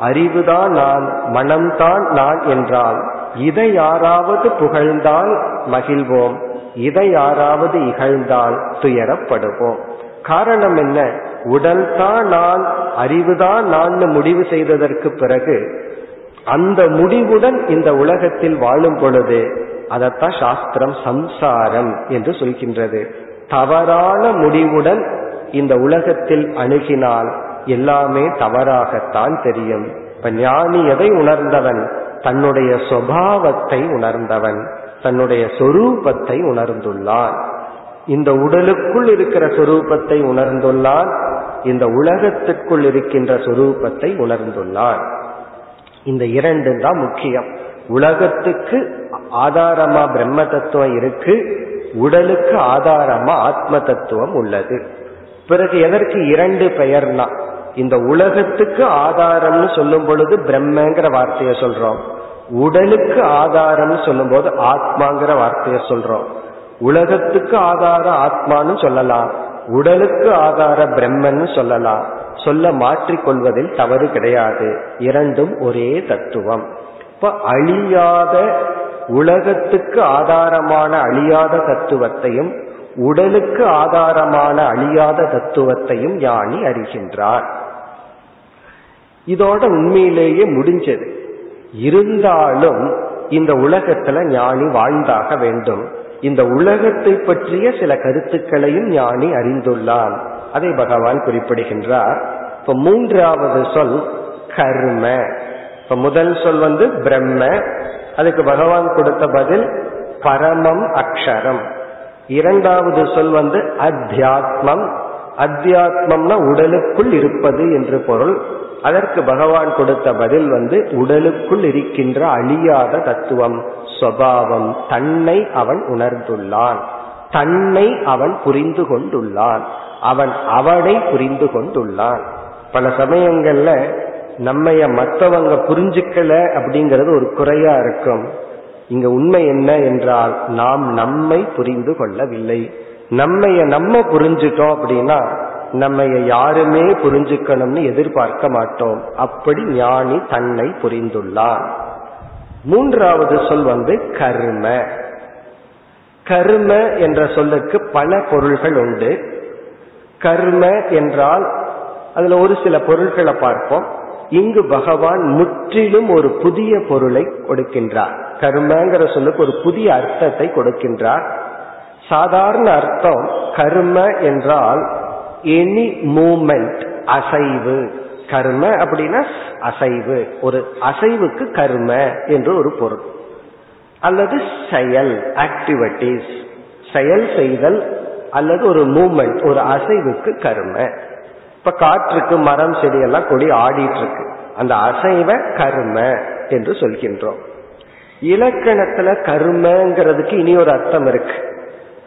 அறிவுதான் நான், மனம்தான் நான் என்றால் இதை யாராவது புகழ்ந்தால் மகிழ்வோம், இதை யாராவது இகழ்ந்தால் துயரப்படுவோம். காரணம் என்ன, உடல்தான் நான், அறிவுதான் நான் முடிவு செய்ததற்கு பிறகு அந்த முடிவுடன் இந்த உலகத்தில் வாழும் பொழுது அதத்தான் சாஸ்திரம் சம்சாரம் என்று சொல்கின்றது. தவறான முடிவுடன் இந்த உலகத்தில் அணுகினால் எல்லாமே தவறாகத்தான் தெரியும். இப்ப ஞானி எதை உணர்ந்தவன், தன்னுடைய சுபாவத்தை உணர்ந்தவன், தன்னுடைய சொரூபத்தை உணர்ந்துள்ளான். இந்த உடலுக்குள் இருக்கிற சொரூபத்தை உணர்ந்துள்ளான், இந்த உலகத்திற்குள் இருக்கின்ற சொரூபத்தை உணர்ந்துள்ளான். இந்த இரண்டு தான் முக்கியம். உலகத்துக்கு ஆதாரமா பிரம்ம தத்துவம் இருக்கு, உடலுக்கு ஆதாரமா ஆத்ம தத்துவம் உள்ளது. பிறகு எதற்கு இரண்டு பெயர்னா, இந்த உலகத்துக்கு ஆதாரம்னு சொல்லும் பொழுது பிரம்மங்கிற வார்த்தையை சொல்றோம், உடலுக்கு ஆதாரம்னு சொல்லும் போது ஆத்மாங்கிற வார்த்தையை சொல்றோம். உலகத்துக்கு ஆதார ஆத்மான்னு சொல்லலாம், உடலுக்கு ஆதார பிரம்மன்னு சொல்லலாம், சொல்ல மாற்றிக்கொள்வதில் தவறு கிடையாது, இரண்டும் ஒரே தத்துவம். இப்ப அழியாத உலகத்துக்கு ஆதாரமான அழியாத தத்துவத்தையும் உடலுக்கு ஆதாரமான அழியாத தத்துவத்தையும் ஞானி அறிகின்றார். இதோட உண்மையிலேயே முடிஞ்சது. இருந்தாலும் இந்த உலகத்துல ஞானி வாழ்ந்தாக வேண்டும். இந்த உலகத்தை பற்றிய சில கருத்துக்களையும் ஞானி அறிந்துள்ளான், அதை பகவான் குறிப்பிடுகின்றார். இப்ப மூன்றாவது சொல் கர்ம. இப்ப முதல் சொல் பிரம்ம, அதுக்கு பகவான் கொடுத்த பதில் பரமம் அக்ஷரம். இரண்டாவது சொல் அத்தியாத்மம். அத்தியாத்மம்னா உடலுக்குள் இருப்பது என்று பொருள், அதற்கு பகவான் கொடுத்த பதில் உடலுக்குள் இருக்கின்ற அழியாத தத்துவம் ஸ்வபாவம், தன்னை அவன் உணர்ந்துள்ளான், தன்னை அவன் புரிந்து கொண்டுள்ளான், அவன் அவனை புரிந்து கொண்டுள்ளான். பல சமயங்கள்ல நம்மைய மற்றவங்க புரிஞ்சுக்கல அப்படிங்கறது ஒரு குறையா இருக்கும். இங்க உண்மை என்ன என்றால் நாம் நம்மை புரிந்து கொள்ளவில்லை. நம்மைய நம்ம புரிஞ்சுட்டோம் அப்படின்னா நம்மைய யாருமே புரிஞ்சுக்கணும்னு எதிர்பார்க்க மாட்டோம். அப்படி ஞானி தன்னை புரிந்துள்ளான். மூன்றாவது சொல் கர்ம. கர்ம என்ற சொல்லுக்கு பல பொருள்கள் உண்டு. கர்ம என்றால் அதுல ஒரு சில பொருள்களை பார்ப்போம். இங்கு பகவான் முற்றிலும் ஒரு புதிய பொருளை கொடுக்கின்றார். கர்மங்கிற சொல்லுக்கு ஒரு புதிய அர்த்தத்தை கொடுக்கின்றார். சாதாரண அர்த்தம் கர்ம என்றால் எனி மூமெண்ட், அசைவு. கர்ம அப்படின்னா அசைவு, ஒரு அசைவுக்கு கர்ம என்று ஒரு பொருள். அல்லது செயல், ஆக்டிவிட்டிஸ், செயல் செய்தல், அல்லது ஒரு மூமெண்ட், ஒரு அசைவுக்கு கர்ம. இப்ப காற்றுக்கு மரம் செடியெல்லாம் கொடி ஆடிட்டு இருக்கு, அந்த அசைவ கர்ம என்று சொல்கின்றோம். இலக்கணத்துல கர்மங்கிறதுக்கு இனி ஒரு அர்த்தம் இருக்கு.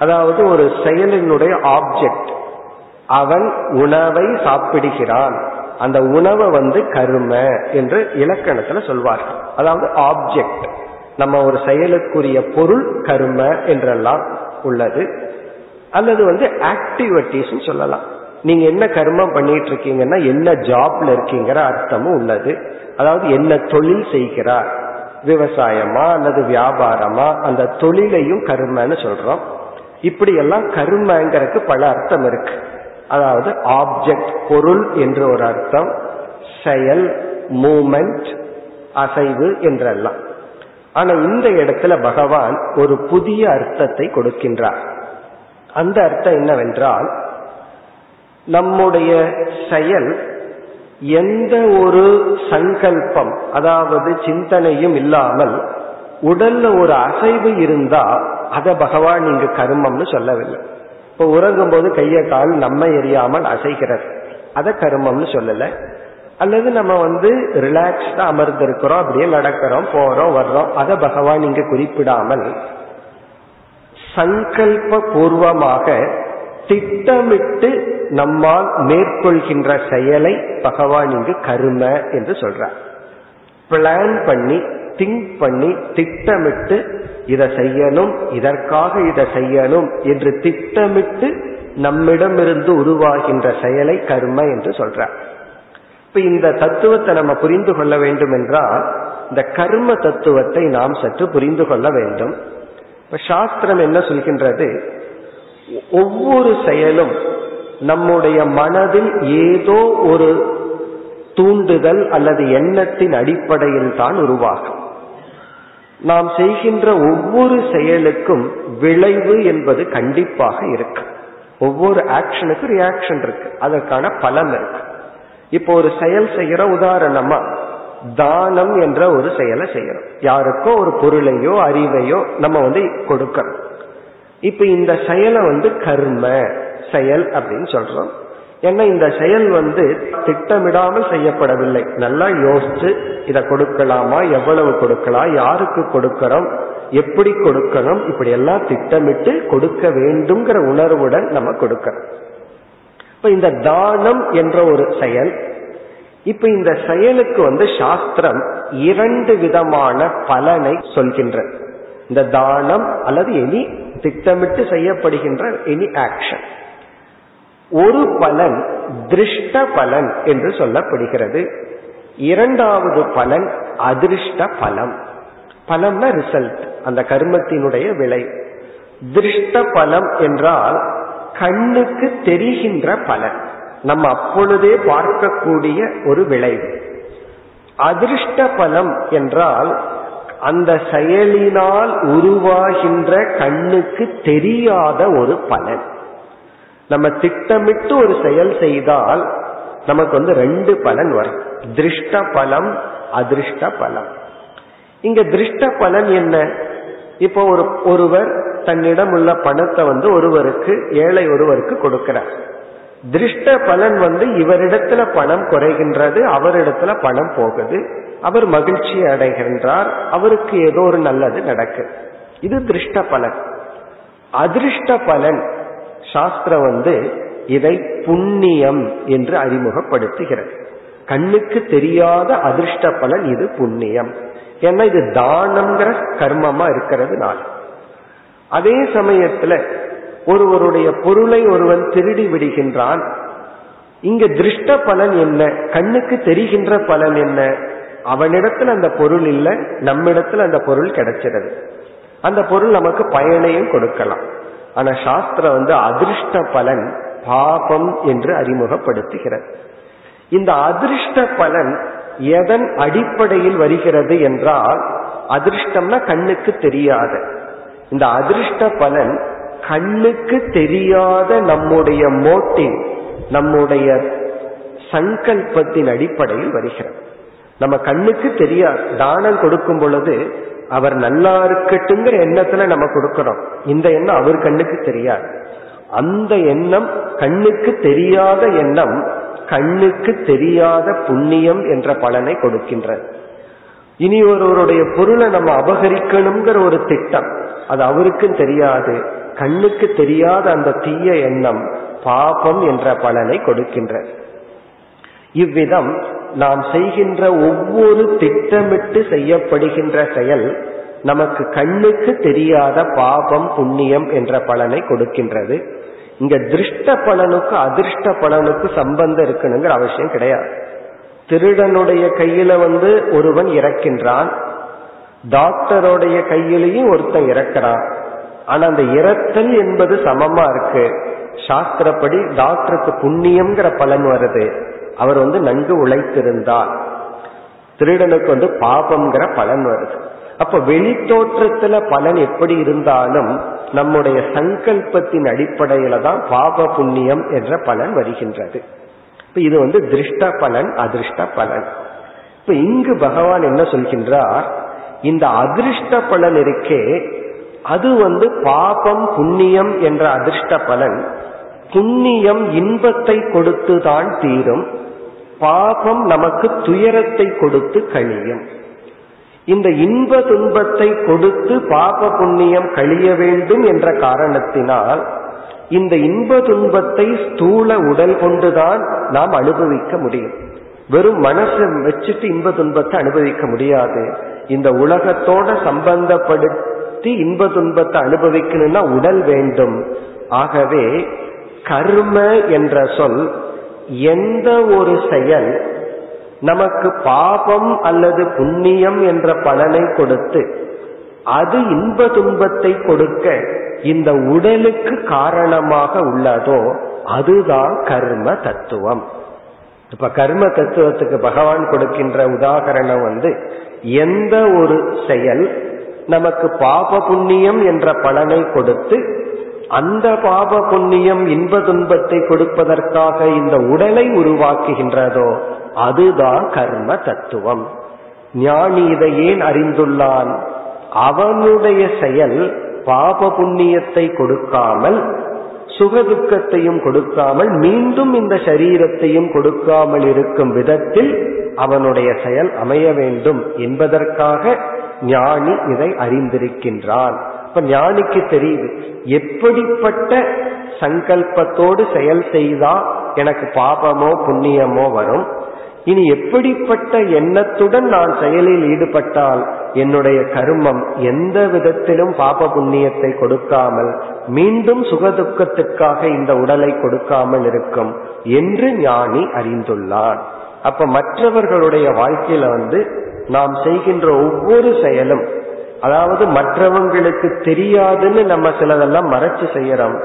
அதாவது ஒரு செயலினுடைய ஆப்ஜெக்ட், அவன் உணவை சாப்பிடுகிறான், அந்த உணவை கர்ம என்று இலக்கணத்துல சொல்வார்கள். அதாவது ஆப்ஜெக்ட், நம்ம ஒரு செயலுக்குரிய பொருள் கர்ம என்றெல்லாம் உள்ளது. அல்லது ஆக்டிவிட்டிஸ் சொல்லலாம். நீங்க என்ன கர்மம் பண்ணிட்டு இருக்கீங்கன்னா என்ன ஜாப்ல இருக்கீங்கிற அர்த்தமும் உள்ளது. அதாவது என்ன தொழில் செய்கிறார், விவசாயமா அல்லது வியாபாரமா, அந்த தொழிலையும் கர்மன்னு சொல்றோம். இப்படி எல்லாம் கர்மங்கிறதுக்கு பல அர்த்தம் இருக்கு. அதாவது ஆப்ஜெக்ட், பொருள் என்ற ஒரு அர்த்தம், செயல், மூமெண்ட், அசைவு என்றெல்லாம். ஆனா இந்த இடத்துல பகவான் ஒரு புதிய அர்த்தத்தை கொடுக்கின்றார். அந்த அர்த்தம் என்னவென்றால், நம்முடைய செயல் எந்த ஒரு சங்கல்பம் அதாவது சிந்தனையும் இல்லாமல் உடல்ல ஒரு அசைவு இருந்தா அத பகவான் இங்கு கர்மம்னு சொல்லவில்லை. இப்போ உறங்கும் போது கையை கால் நம்ம எரியாமல் அசைக்கிறது, அதை கர்மம்னு சொல்லலை. அல்லது நம்ம ரிலாக்ஸ்டா அமர்ந்திருக்கிறோம், அப்படியே நடக்கிறோம், போறோம், வர்றோம், அதை பகவான் இங்கு குறிப்பிடாமல் சங்கல்ப பூர்வமாக திட்டமிட்டு நம்மால் மேற்கொள்கின்ற செயலை பகவான் இங்கு கர்ம என்று சொல்றார். பிளான் பண்ணி, திங்க் பண்ணி, திட்டமிட்டு இதை செய்யணும், இதற்காக இதை செய்யணும் என்று திட்டமிட்டு நம்மிடமிருந்து உருவாகின்ற செயலை கர்ம என்று சொல்றார். இப்ப இந்த தத்துவத்தை நம்ம புரிந்து கொள்ள வேண்டும் என்றால் இந்த கர்ம தத்துவத்தை நாம் சற்று புரிந்து கொள்ள வேண்டும். இப்ப சாஸ்திரம் என்ன சொல்கின்றது, ஒவ்வொரு செயலும் நம்முடைய மனதில் ஏதோ ஒரு தூண்டுதல் அல்லது எண்ணத்தின் அடிப்படையில் தான் உருவாகும். நாம் செய்கின்ற ஒவ்வொரு செயலுக்கும் விளைவு என்பது கண்டிப்பாக இருக்கு. ஒவ்வொரு ஆக்ஷனுக்கு ரியாக்ஷன் இருக்கு, அதற்கான பலன் இருக்கு. இப்போ ஒரு செயல் செய்யற, உதாரணமா தானம் என்ற ஒரு செயலை செய்யறோம், யாருக்கோ ஒரு பொருளையோ அறிவையோ நம்ம கொடுக்கறோம். இப்ப இந்த செயலை கர்ம செயல் அப்படின்னு சொல்றோம். ஏன்னா இந்த செயல் திட்டமிடாமல் செய்யப்படவில்லை. நல்லா யோசிச்சு இதை கொடுக்கலாமா, எவ்வளவு கொடுக்கலாம், யாருக்கு கொடுக்கறோம், எப்படி கொடுக்கணும், இப்படி எல்லாம் திட்டமிட்டு கொடுக்க வேண்டும்ங்கிற உணர்வுடன் நம்ம கொடுக்கறோம். இப்ப இந்த தானம் என்ற ஒரு செயல், இப்ப இந்த செயலுக்கு சாஸ்திரம் இரண்டு விதமான பலனை சொல்கின்ற, இந்த தானம் அல்லது எனி திட்டமிட்டு செய்யப்படுகின்ற எனி ஆக்ஷன், ஒரு பலன் திருஷ்ட பலன் என்று சொல்லப்படுகிறது. இரண்டாவது பலன் அதிருஷ்ட பலம். பலம்னா ரிசல்ட், அந்த கர்மத்தினுடைய விலை. திருஷ்ட பலம் என்றால் கண்ணுக்கு தெரிகின்ற பலன், நம்ம அப்பொழுதே பார்க்கக்கூடிய ஒரு விளைவு. அதிருஷ்ட பலம் என்றால் அந்த செயலினால் உருவாகின்ற கண்ணுக்கு தெரியாத ஒரு பலன். நம்ம திட்டமிட்டு ஒரு செயல் செய்தால் நமக்கு ரெண்டு பலன் வரும், திருஷ்ட பலம், அதிருஷ்ட பலம். இங்க திருஷ்ட பலன் என்ன, இப்போ ஒருவர் தன்னிடம் உள்ள பணத்தை ஒருவருக்கு, ஏழை ஒருவருக்கு கொடுக்கிறார். திருஷ்ட பலன் இவரிடத்துல பணம் குறைகின்றது, அவரிடத்துல பணம் போகுது, அவர் மகிழ்ச்சி அடைகின்றார், அவருக்கு ஏதோ ஒரு நல்லது நடக்குது. இது திருஷ்ட பலன். அதிருஷ்ட பலன் சாஸ்திரம் இதை புண்ணியம் என்று அறிமுகப்படுத்துகிறது. கண்ணுக்கு தெரியாத அதிருஷ்ட பலன் இது புண்ணியம். ஏன்னா இது தானம்ங்கிற கர்மமா இருக்கிறதுனால. அதே சமயத்துல ஒருவருடைய பொருளை ஒருவன் திருடி விடுகின்றான். இங்க திருஷ்ட பலன் என்ன, கண்ணுக்கு தெரிகின்ற பலன் என்ன, அவனிடத்துல அந்த பொருள் இல்லை, நம்மிடத்துல அந்த பொருள் கிடைச்சிருது, அந்த பொருள் நமக்கு பயனையும் கொடுக்கலாம். ஆனா சாஸ்திரம் அதிருஷ்ட பலன் பாபம் என்று அறிமுகப்படுத்துகிறது. இந்த அதிருஷ்ட பலன் எதன் அடிப்படையில் வருகிறது என்றால், அதிர்ஷ்டம்னா கண்ணுக்கு தெரியாத, இந்த அதிருஷ்ட பலன் கண்ணுக்கு தெரியாத நம்முடைய மோட்டிவ், நம்முடைய சங்கல்பத்தின் அடிப்படையில் வருகிறது. நம்ம கண்ணுக்கு தெரியாது, தானம் கொடுக்கும் பொழுது அவர் நல்லா இருக்கட்டுங்கிற எண்ணத்துல நம்ம கொடுக்கிறோம். இந்த எண்ணம் அவர் கண்ணுக்கு தெரியாது. அந்த எண்ணம், கண்ணுக்கு தெரியாத எண்ணம், கண்ணுக்கு தெரியாத புண்ணியம் என்ற பலனை கொடுக்கின்றது. இனி ஒருவருடைய பொருளை நம்ம அபகரிக்கணுங்கிற ஒரு திட்டம், அது அவருக்கும் தெரியாது, கண்ணுக்கு தெரியாத அந்த தீய எண்ணம் பாபம் என்ற பலனை கொடுக்கின்றது. இவ்விதம் நாம் செய்கின்ற ஒவ்வொரு திட்டமிட்டு செய்யப்படுகின்ற செயல் நமக்கு கண்ணுக்கு தெரியாத பாபம் புண்ணியம் என்ற பலனை கொடுக்கின்றது. இங்க திருஷ்ட பலனுக்கு அதிர்ஷ்ட பலனுக்கு சம்பந்தம் இருக்கணுங்கிற அவசியம் கிடையாது. திருடனுடைய கையில ஒருவன் இறக்கின்றான், டாக்டருடைய கையிலேயும் ஒருத்தன் இறக்கிறான். ஆனா அந்த இறத்தல் என்பது சமமா இருக்கு. சாஸ்திரப்படி டாக்டருக்கு புண்ணியம்ங்கிற பலன் வருது, அவர் வந்து நன்கு உழைத்திருந்தார். திருடனுக்கு வந்து பாபம்ங்கிற பலன் வருது. அப்ப வெளி தோற்றத்துல பலன் எப்படி இருந்தாலும் நம்முடைய சங்கல்பத்தின் அடிப்படையில தான் பாப புண்ணியம் என்ற பலன் வருகின்றது. இது வந்து திருஷ்ட பலன், அதிர்ஷ்ட பலன். இப்ப இங்கு பகவான் என்ன சொல்கின்றார், இந்த அதிர்ஷ்ட பலன் இருக்கே அது வந்து பாபம் புண்ணியம் என்ற அதிர்ஷ்ட பலன். புண்ணியம் இன்பத்தை கொடுத்துதான் தீரும், பாபம் நமக்கு துயரத்தை கொடுத்து கழியும். இந்த இன்ப துன்பத்தை கொடுத்து பாப புண்ணியம் கழிய வேண்டும் என்ற காரணத்தினால் இந்த இன்ப துன்பத்தை ஸ்தூல உடல் கொண்டுதான் நாம் அனுபவிக்க முடியும். வெறும் மனசை வச்சுட்டு இன்ப துன்பத்தை அனுபவிக்க முடியாது. இந்த உலகத்தோட சம்பந்தப்படுத்தி இன்ப துன்பத்தை அனுபவிக்கணும்னா உடல் வேண்டும். ஆகவே கர்ம என்ற சொல், எந்த ஒரு செயல் நமக்கு பாபம் அல்லது புண்ணியம் என்ற பலனை கொடுத்து அது இன்ப துன்பத்தை கொடுக்க இந்த உடலுக்கு காரணமாக உள்ளதோ அதுதான் கர்ம தத்துவம். இப்ப கர்ம தத்துவத்துக்கு பகவான் கொடுக்கின்ற உதாகரணம் வந்து, எந்த ஒரு செயல் நமக்கு பாப புண்ணியம் என்ற பலனை கொடுத்து அந்த பாப புண்ணியம் இன்ப துன்பத்தை கொடுப்பதற்காக இந்த உடலை உருவாக்குகின்றதோ அதுதான் கர்ம தத்துவம். ஞானி இதை ஏன் அறிந்துள்ளான்? அவனுடைய செயல் பாப புண்ணியத்தை கொடுக்காமல் சுகதுக்கத்தையும் கொடுக்காமல் மீண்டும் இந்த சரீரத்தையும் கொடுக்காமல் இருக்கும் விதத்தில் அவனுடைய செயல் அமைய வேண்டும் என்பதற்காக ஞானி இதை அறிந்திருக்கின்றான். இப்ப ஞானிக்கு தெரியுது, எப்படிப்பட்ட சங்கல்பத்தோடு செயல் செய்தா எனக்கு பாபமோ புண்ணியமோ வரும், இனி எப்படிப்பட்ட எண்ணத்துடன் நான் செயலில் ஈடுபட்டால் என்னுடைய கர்மம் எந்த விதத்திலும் பாப புண்ணியத்தை கொடுக்காமல் மீண்டும் சுகதுக்கத்துக்காக இந்த உடலை கொடுக்காமல் இருக்கும் என்று ஞானி அறிந்துள்ளார். அப்ப மற்றவர்களுடைய வாழ்க்கையில வந்து நாம் செய்கின்ற ஒவ்வொரு செயலும், அதாவது மற்றவங்களுக்கு தெரியாதுன்னு நம்ம சிலதெல்லாம் மறைச்சு செய்யறோம்,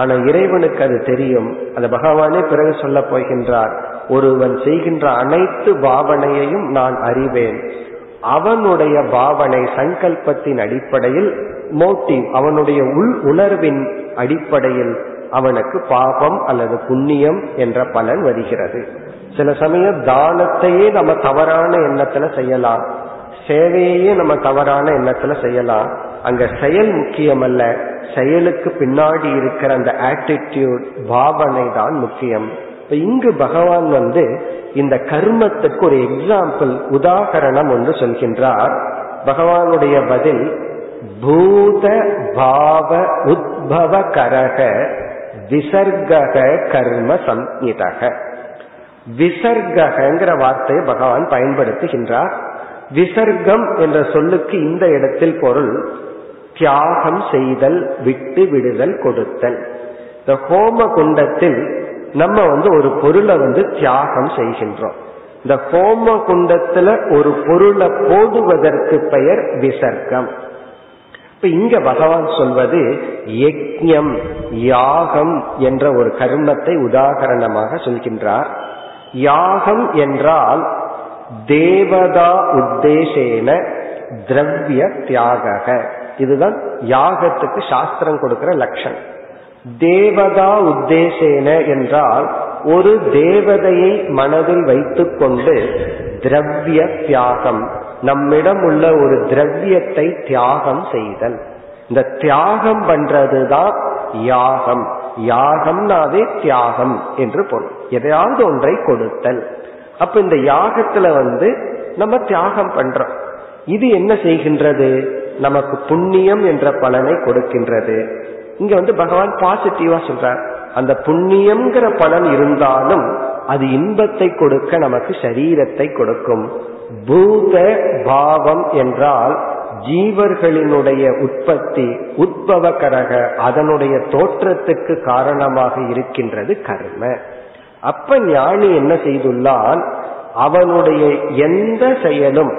ஆனா இறைவனுக்கு அது தெரியும். அந்த பகவானே பிறகு சொல்ல போகின்றார், ஒருவன் செய்கின்ற அனைத்து பாவனையையும் நான் அறிவேன். அவனுடைய பாவனை சங்கல்பத்தின் அடிப்படையில், மோட்டிவ், அவனுடைய உள் உணர்வின் அடிப்படையில் அவனுக்கு பாபம் அல்லது புண்ணியம் என்ற பலன் வருகிறது. சில சமயம் தானத்தையே நம்ம தவறான எண்ணத்துல செய்யலாம், சேவையே நம்ம தவறான எண்ணத்துல செய்யலாம். அங்க செயல் முக்கியமல்ல, செயலுக்கு பின்னாடி இருக்கிற அந்த ஆட்டிடியூட், பாவனை தான் முக்கியம். இங்கு பகவான் வந்து இந்த கர்மத்துக்கு ஒரு எக்ஸாம்பிள், உதாகரணம் ஒன்று சொல்கின்றார். பகவானுடைய பதில், பூத பாவ உத்பவ கரக விசர்கக கர்ம சம்ஹிதக. விசர்கங்கிற வார்த்தையை பகவான் பயன்படுத்துகின்றார். விசர்க்கம் என்ற சொல்லுக்கு இந்த இடத்தில் பொருள் தியாகம் செய்தல், விட்டு விடுதல், கொடுத்தல். இந்த ஹோம குண்டத்தில் நம்ம வந்து ஒரு பொருளை வந்து தியாகம் செய்கின்றோம். இந்த ஹோம குண்டத்துல ஒரு பொருளை போடுவதற்கு பெயர் விசர்க்கம். இப்ப இங்க பகவான் சொல்வது யஜ்ஞம், யாகம் என்ற ஒரு கர்மத்தை உதாகரணமாக சொல்கின்றார். யாகம் என்றால் தேவதா உத்தேசேன திரவிய தியாக. இதுதான் யாகத்துக்கு சாஸ்திரம் கொடுக்கிற லட்சணம். தேவதா உத்தேசேன என்றால் ஒரு தேவதையை மனதில் வைத்துக் கொண்டு திரவிய தியாகம், நம்மிடம் உள்ள ஒரு திரவியத்தை தியாகம் செய்தல். இந்த தியாகம் பண்றதுதான் யாகம். யாகம்னாவே தியாகம் என்று பொருள், எதையாவது ஒன்றை கொடுத்தல். அப்ப இந்த யாகத்துல வந்து நம்ம தியாகம் பண்றோம். இது என்ன செய்கின்றது? நமக்கு புண்ணியம் என்ற பலனை கொடுக்கின்றது. இங்க வந்து பகவான் பாசிட்டிவா சொல்றார், அந்த புண்ணியம்ங்கிற பலன் இருந்தாலும் அது இன்பத்தை கொடுக்க நமக்கு சரீரத்தை கொடுக்கும். பூத பாவம் என்றால் ஜீவர்களினுடைய உற்பத்தி, உத்பவ கரக, அதனுடைய தோற்றத்துக்கு காரணமாக இருக்கின்றது கர்ம. அப்ப ஞானி என்ன செய்துள்ளான், அவனுடைய எந்த செயலும்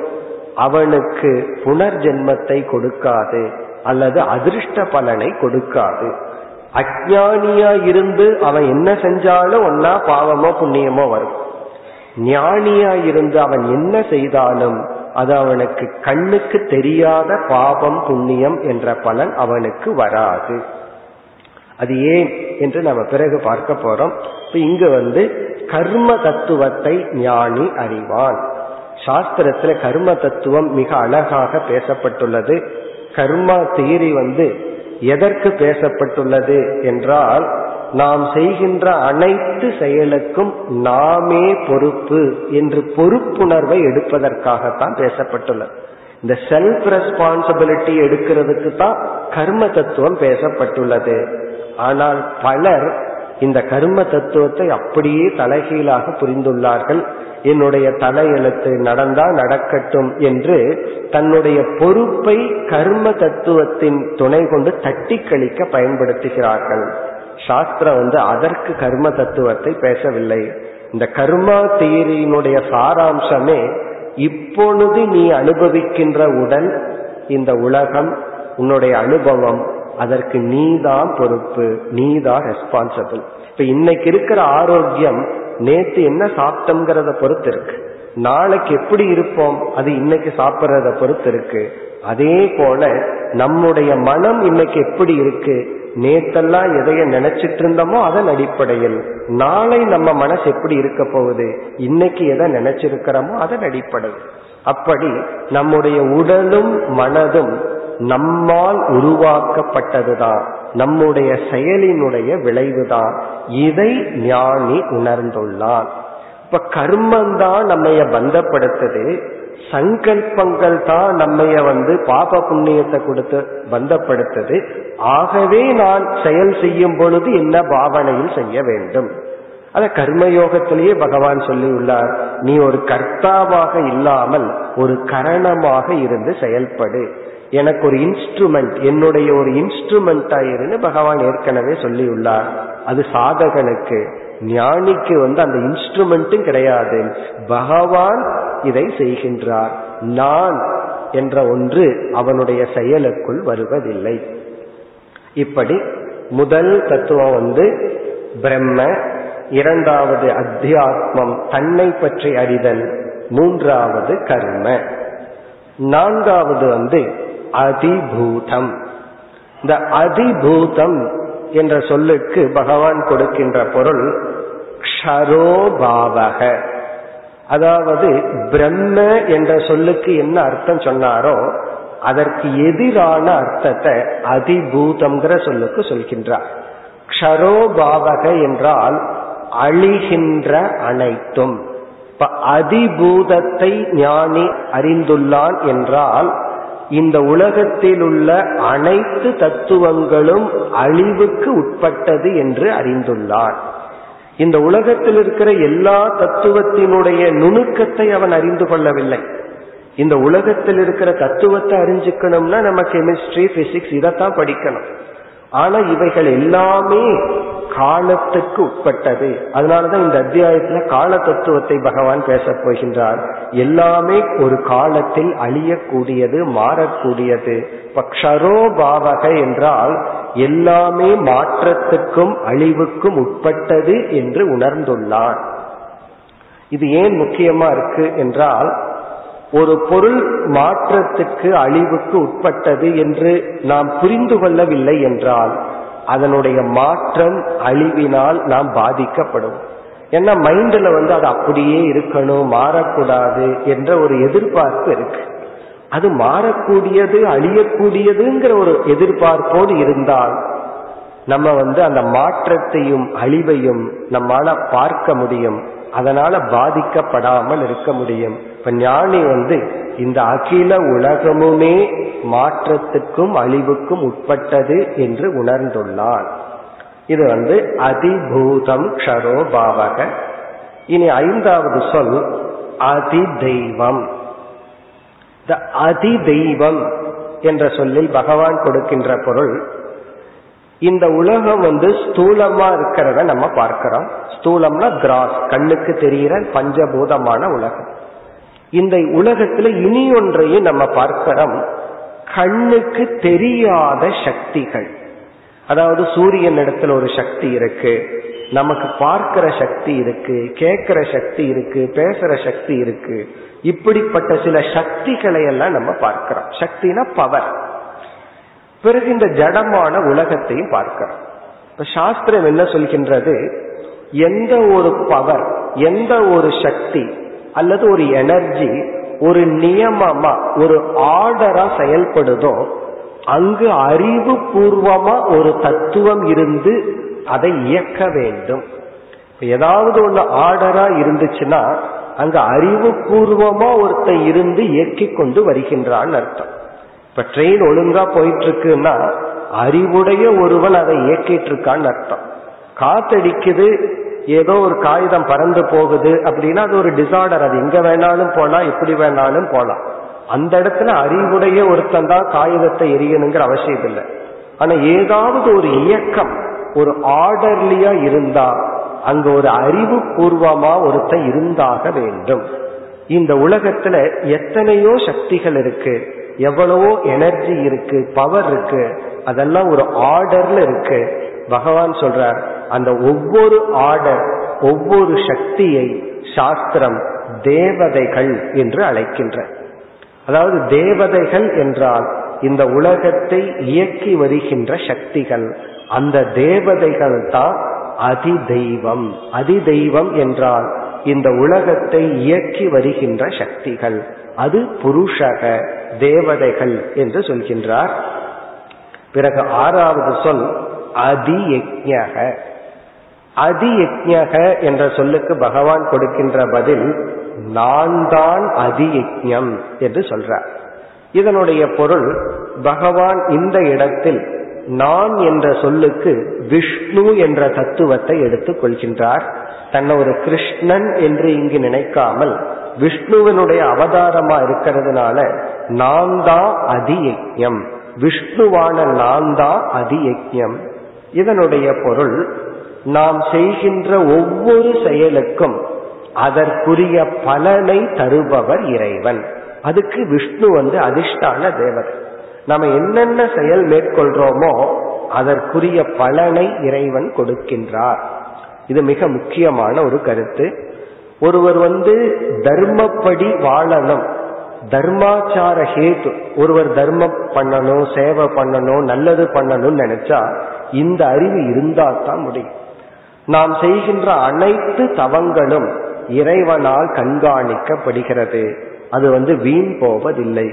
அவனுக்கு புனர்ஜென்மத்தை கொடுக்காது அல்லது அதிர்ஷ்ட பலனை கொடுக்காது. அஞ்ஞானியா இருந்து அவன் என்ன செஞ்சாலும் ஒன்னா பாவமோ புண்ணியமோ வரும். ஞானியா இருந்து அவன் என்ன செய்தாலும் அது அவனுக்கு கண்ணுக்கு தெரியாத பாபம் புண்ணியம் என்ற பலன் அவனுக்கு வராது. அது ஏன் என்று நம்ம பிறகு பார்க்க போறோம். இங்கு கர்ம தத்துவத்தை ஞானி அறிவான். சாஸ்திரத்துல கர்ம தத்துவம் மிக அழகாக பேசப்பட்டுள்ளது. கர்மா தியரி எதற்கு பேசப்பட்டுள்ளது என்றால், நாம் செய்கின்ற அனைத்து செயலுக்கும் நாமே பொறுப்பு என்று பொறுப்புணர்வை எடுப்பதற்காகத்தான் பேசப்பட்டுள்ளது. இந்த செல்ஃப் ரெஸ்பான்சிபிலிட்டி எடுக்கிறதுக்கு தான் கர்ம தத்துவம் பேசப்பட்டுள்ளது. ஆனால் பலர் இந்த கர்ம தத்துவத்தை அப்படியே தலைகீழாக புரிந்துள்ளார்கள். என்னுடைய தலையெழுத்து நடந்தா நடக்கட்டும் என்று தன்னுடைய பொறுப்பை கர்ம தத்துவத்தின் துணை கொண்டு தட்டி கழிக்க பயன்படுத்துகிறார்கள். சாஸ்திரம் அதற்கு கர்ம தத்துவத்தை பேசவில்லை. இந்த கர்மா தியரியினுடைய சாராம்சமே, இப்பொழுது நீ அனுபவிக்கின்ற உடல், இந்த உலகம், உன்னுடைய அனுபவம், அதற்கு நீதான் பொறுப்பு, நீதான் ரெஸ்பான்சிபிள். இப்ப இன்னைக்கு இருக்கிற ஆரோக்கியம் நேத்து என்ன சாப்பிட்டோம்ங்கிறத பொறுத்து இருக்கு. நாளைக்கு எப்படி இருப்போம் அது இன்னைக்கு சாப்பிட்றத பொறுத்து இருக்கு. அதே போல நம்முடைய மனம் இன்னைக்கு எப்படி இருக்கு, நேத்தெல்லாம் எதைய நினைச்சிட்டு இருந்தோமோ அதன் அடிப்படையில் நாளை நம்ம மனசு எப்படி இருக்க போகுது, இன்னைக்கு எதை நினைச்சிருக்கிறோமோ அதன் அடிப்படையில். அப்படி நம்முடைய உடலும் மனதும் நம்மால் உருவாக்கப்பட்டதுதான், நம்முடைய செயலினுடைய விளைவுதான். இதை ஞானி உணர்ந்துள்ளான். இப்ப கர்மந்தான் நம்மைய பந்தப்படுத்துது, சங்கல்பங்கள் தான் நம்மைய பாப புண்ணியத்தை கொடுத்து பந்தப்படுத்துது. ஆகவே நான் செயல் செய்யும் பொழுது என்ன பாவனையில் செய்ய வேண்டும், அத கர்மயோகத்திலேயே பகவான் சொல்லி உள்ளார். நீ ஒரு கர்த்தாவாக இல்லாமல் ஒரு கரணமாக இருந்து செயல்படு. எனக்கு ஒரு இன்ஸ்ட்ருமெண்ட், என்னுடைய ஒரு இன்ஸ்ட்ருமெண்டாயிருந்து பகவான் ஏற்கனவே சொல்லியுள்ளார். அது சாதகனுக்கு, ஞானிக்கு அந்த இன்ஸ்ட்ருமெண்ட்டும் கிடையாது. பகவான் இதை செய்கின்றார். நான் என்ற ஒன்று அவனுடைய செயலுக்குள் வருவதில்லை. இப்படி முதல் தத்துவம் பிரம்ம, இரண்டாவது அத்தியாத்மம் தன்னை பற்றி அறிதல், மூன்றாவது கர்ம, நான்காவது அதிபூதம். இந்த அதிபூதம் என்ற சொல்லுக்கு பகவான் கொடுக்கின்ற பொருள் க்ஷரோபாவக. அதாவது பிரம்ம என்ற சொல்லுக்கு என்ன அர்த்தம் சொன்னாரோ அதற்கு எதிரான அர்த்தத்தை அதிபூதம்ங்கிற சொல்லுக்கு சொல்கின்றார். க்ஷரோபாவக என்றால் அழிகின்ற அனைத்தும். இப்ப அதிபூதத்தை ஞானி அறிந்துள்ளான் என்றால் இந்த உலகத்தில் உள்ள அனைத்து தத்துவங்களும் அழிவுக்கு உட்பட்டது என்று அறிந்துள்ளான். இந்த உலகத்தில் இருக்கிற எல்லா தத்துவத்தினுடைய நுணுக்கத்தை அவன் அறிந்து கொள்ளவில்லை. இந்த உலகத்தில் இருக்கிற தத்துவத்தை அறிஞ்சுக்கணும்னா நம்ம கெமிஸ்ட்ரி, பிசிக்ஸ் இதைத்தான் படிக்கணும். ஆனா இவைகள் எல்லாமே காலத்துக்கு உட்பட்டது. அதனாலதான் இந்த அத்தியாயத்துல கால தத்துவத்தை பகவான் பேச போகின்றார். எல்லாமே ஒரு காலத்தில் அழியக்கூடியது, மாறக்கூடியது. பக்ஷரோபாவக என்றால் எல்லாமே மாற்றத்துக்கும் அழிவுக்கும் உட்பட்டது என்று உணர்ந்துள்ளான். இது ஏன் முக்கியமா இருக்கு என்றால், ஒரு பொருள் மாற்றத்துக்கு அழிவுக்கு உட்பட்டது என்று நாம் புரிந்து கொள்ளவில்லை என்றால் அதனுடைய மாற்றம் அழிவினால் நாம் பாதிக்கப்படும். ஏன்னா மைண்ட்ல அது அப்படியே இருக்கணும், மாறக்கூடாது என்ற ஒரு எதிர்பார்ப்பு இருக்கு. அது மாறக்கூடியது, அழியக்கூடியதுங்கிற ஒரு எதிர்பார்ப்போடு இருந்தால் நம்ம அந்த மாற்றத்தையும் அழிவையும் நம்மால பார்க்க முடியும். அதனால பாதிக்கப்படாமல் இருக்க முடியும். இப்ப ஞானி இந்த அகில உலகமுமே மாற்றத்துக்கும் அழிவுக்கும் உட்பட்டது என்று உணர்ந்துள்ளான். இது அதிபூதம் க்ஷரோபாவக. இனி ஐந்தாவது சொல் அதிதெய்வம். இந்த அதிதெய்வம் என்ற சொல்லில் பகவான் கொடுக்கின்ற பொருள், இந்த உலகம் ஸ்தூலமா இருக்கிறத நம்ம பார்க்கிறோம். ஸ்தூலம்னா கிராஸ், கண்ணுக்கு தெரிகிற பஞ்சபூதமான உலகம். இந்த உலகத்துல இனி ஒன்றையும் நம்ம பார்க்கிறோம், கண்ணுக்கு தெரியாத சக்திகள். அதாவது சூரியன் இடத்துல ஒரு சக்தி இருக்கு, நமக்கு பார்க்கிற சக்தி இருக்கு, கேட்கிற சக்தி இருக்கு, பேசுற சக்தி இருக்கு. இப்படிப்பட்ட சில சக்திகளை எல்லாம் நம்ம பார்க்கிறோம். சக்தினா பவர். பிறகு இந்த ஜடமான உலகத்தையும் பார்க்கிறோம். இப்ப சாஸ்திரம் என்ன சொல்கின்றது, எந்த ஒரு பவர், எந்த ஒரு சக்தி அல்லது ஒரு எனர்ஜி ஒரு நியமமா ஒரு ஆர்டரா செயல்படுதோ அங்கு அறிவு பூர்வமா ஒரு தத்துவம் இருந்து அதை இயக்க வேண்டும். ஏதாவது ஒன்று ஆர்டரா இருந்துச்சுன்னா அங்கு அறிவு பூர்வமா ஒருத்தன் இருந்து இயக்கி கொண்டு வருகின்றான்னு அர்த்தம். இப்ப ட்ரெயின் ஒழுங்கா போயிட்டு இருக்குன்னா அறிவுடைய ஒருவன் அதை இயக்கிட்டு இருக்கான்னு அர்த்தம். காத்தடிக்குது, ஏதோ ஒரு காகிதம் பறந்து போகுது அப்படின்னா அது ஒரு டிசார்டர். அது எங்க வேணாலும் போலாம், எப்படி வேணாலும் போலாம். அந்த இடத்துல அறிவுடைய ஒருத்தன் தான் காகிதத்தை எரியணுங்கிற அவசியம் இல்லை. ஆனா ஏதாவது ஒரு இயக்கம் ஒரு ஆர்டர்லியா இருந்தா அங்க ஒரு அறிவு பூர்வமா ஒருத்தன் இருந்தாக வேண்டும். இந்த உலகத்துல எத்தனையோ சக்திகள் இருக்கு, எவ்வளவோ எனர்ஜி இருக்கு, பவர் இருக்கு, அதெல்லாம் ஒரு ஆர்டர்ல இருக்கு. பகவான் சொல்றார், அந்த ஒவ்வொரு ஆர்டர் ஒவ்வொரு சக்தியை சாஸ்திரம் தேவதைகள் என்று அழைக்கின்ற. அதாவது தேவதைகள் என்றால் இந்த உலகத்தை இயக்கி வருகின்ற சக்திகள். அந்த தேவதைகள் தான் அதிதெய்வம். அதிதெய்வம் என்றால் இந்த உலகத்தை இயக்கி வருகின்ற சக்திகள். அது புருஷக தேவதைகள் என்று சொல்கின்றார். பிறகு ஆறாவது சொல் அதியக்ஞக. அதியக்ஞக என்ற சொல்லுக்கு பகவான் கொடுக்கின்ற பதில் நான் தான் அதியக்ஞம் என்று சொல்றார். இதனுடைய பொருள், பகவான் இந்த இடத்தில் நான் என்ற சொல்லுக்கு விஷ்ணு என்ற தத்துவத்தை எடுத்துக் கொள்கின்றார். தன்னை ஒரு கிருஷ்ணன் என்று இங்கு நினைக்காமல் விஷ்ணுவனுடைய அவதாரமா இருக்கிறதுனால நான் தான் அதியக்ஞம், விஷ்ணுவான நான் தான் அதியக்ஞம். இதனுடைய பொருள், நாம் செய்கின்ற ஒவ்வொரு செயலுக்கும் அதற்குரிய பலனை தருபவர் இறைவன். அதுக்கு விஷ்ணு அதிஷ்டான தேவதை. நம்ம என்னென்ன செயல் மேற்கொள்றோமோ அதற்குரிய பலனை இறைவன் கொடுக்கின்றார். இது மிக முக்கியமான ஒரு கருத்து. ஒருவர் தர்மப்படி வாழணும், தர்மாச்சார ஹேத்து. ஒருவர் தர்மம் பண்ணணும், சேவை பண்ணணும், நல்லது பண்ணணும்னு நினைச்சா இந்த அறிவு இருந்தால்தான் முடியும். நாம் செய்கின்ற அனைத்து தவங்களும் இறைவனால் கண்காணிக்கப்படுகிறது. அது வீண் போவதில்லை.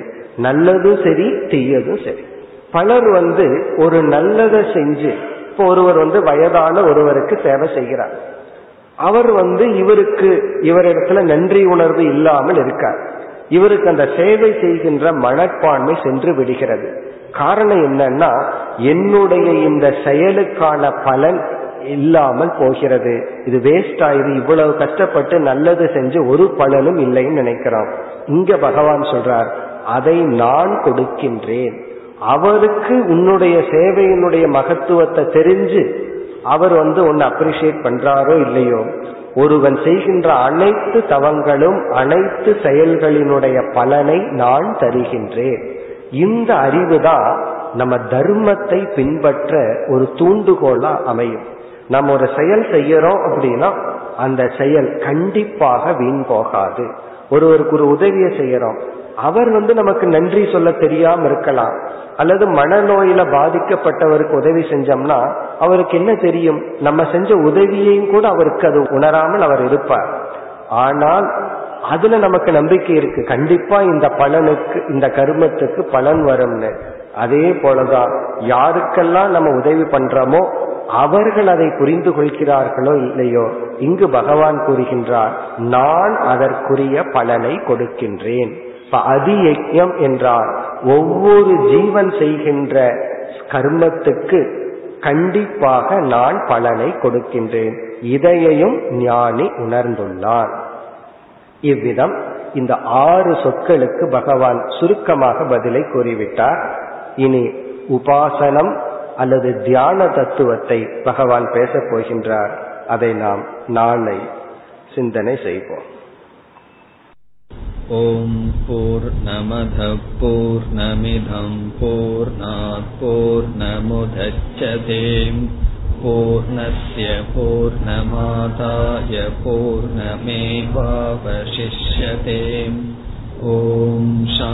நல்லதும் சரி, தீயதும் சரி. பலர் ஒரு நல்லதை செஞ்சு, இப்போ ஒருவர் வயதான ஒருவருக்கு சேவை செய்கிறார். அவர் இவருக்கு இவரிடத்துல நன்றி உணர்வு இல்லாமல் இருக்கார். இவருக்கு அந்த சேவை செய்கின்ற மனப்பான்மை சென்று விடுகிறது. காரணம் என்னன்னா, என்னுடைய இந்த செயலுக்கான பலன் இல்லாமல் போகிறது. இது வேஸ்ட் ஆயிரு, இவ்வளவு கஷ்டப்பட்டு நல்லது செஞ்சு ஒரு பலனும் இல்லைன்னு நினைக்கிறோம். இங்க பகவான் சொல்றார், அதை நான் கொடுக்கின்றேன். அவருக்கு உன்னுடைய சேவையினுடைய மகத்துவத்தை தெரிஞ்சு அவர் உன்னை அப்ரிஷியேட் பண்றாரோ இல்லையோ, ஒருவன் செய்கின்ற அனைத்து தவங்களும் அனைத்து செயல்களினுடைய பலனை நான் தருகின்றேன். இந்த அறிவுதான் நம்ம தர்மத்தை பின்பற்ற ஒரு தூண்டுகோலா அமையும். நம்ம ஒரு செயல் செய்யறோம் அப்படின்னா அந்த செயல் கண்டிப்பாக வீண் போகாது. ஒருவருக்கு ஒரு உதவியை செய்யறோம், அவர் நமக்கு நன்றி சொல்ல தெரியாம இருக்கலாம், அல்லது மனநோயில பாதிக்கப்பட்டவருக்கு உதவி செஞ்சோம்னா அவருக்கு என்ன தெரியும், நம்ம செஞ்ச உதவியையும் கூட அவருக்கு அது உணராமல் அவர் இருப்பார். ஆனால் அதுல நமக்கு நம்பிக்கை இருக்கு, கண்டிப்பா இந்த பலனுக்கு இந்த கர்மத்துக்கு பலன் வரும்னு. அதே போலதான் யாருக்கெல்லாம் நம்ம உதவி பண்றோமோ அவர்கள் அதை புரிந்து கொள்கிறார்களோ இல்லையோ, இங்கு பகவான் கூறுகின்றார் நான் அதற்குரிய பலனை கொடுக்கின்றேன். அதியக்ஞம் என்றால் ஒவ்வொரு ஜீவன் செய்கின்ற கர்மத்துக்கு கண்டிப்பாக நான் பலனை கொடுக்கின்றேன். இதையையும் ஞானி உணர்ந்துள்ளார். இவ்விதம் இந்த 6 சொற்களுக்கு பகவான் சுருக்கமாக பதிலை கூறிவிட்டார். இனி உபாசனம் அல்லது தியான தத்துவத்தை பகவான் பேசப் போகின்றார். அதை நாம் நாளை சிந்தனை செய்வோம். ஓம் பூர்ணமதః பூர்ணமிதம் பூர்ணாத் பூர்ணமுதச்யதே பூர்ணஸ்ய பூர்ணமாதாய பூர்ணமேவாவசிஷ்யதே. ஓம் சாந்தி.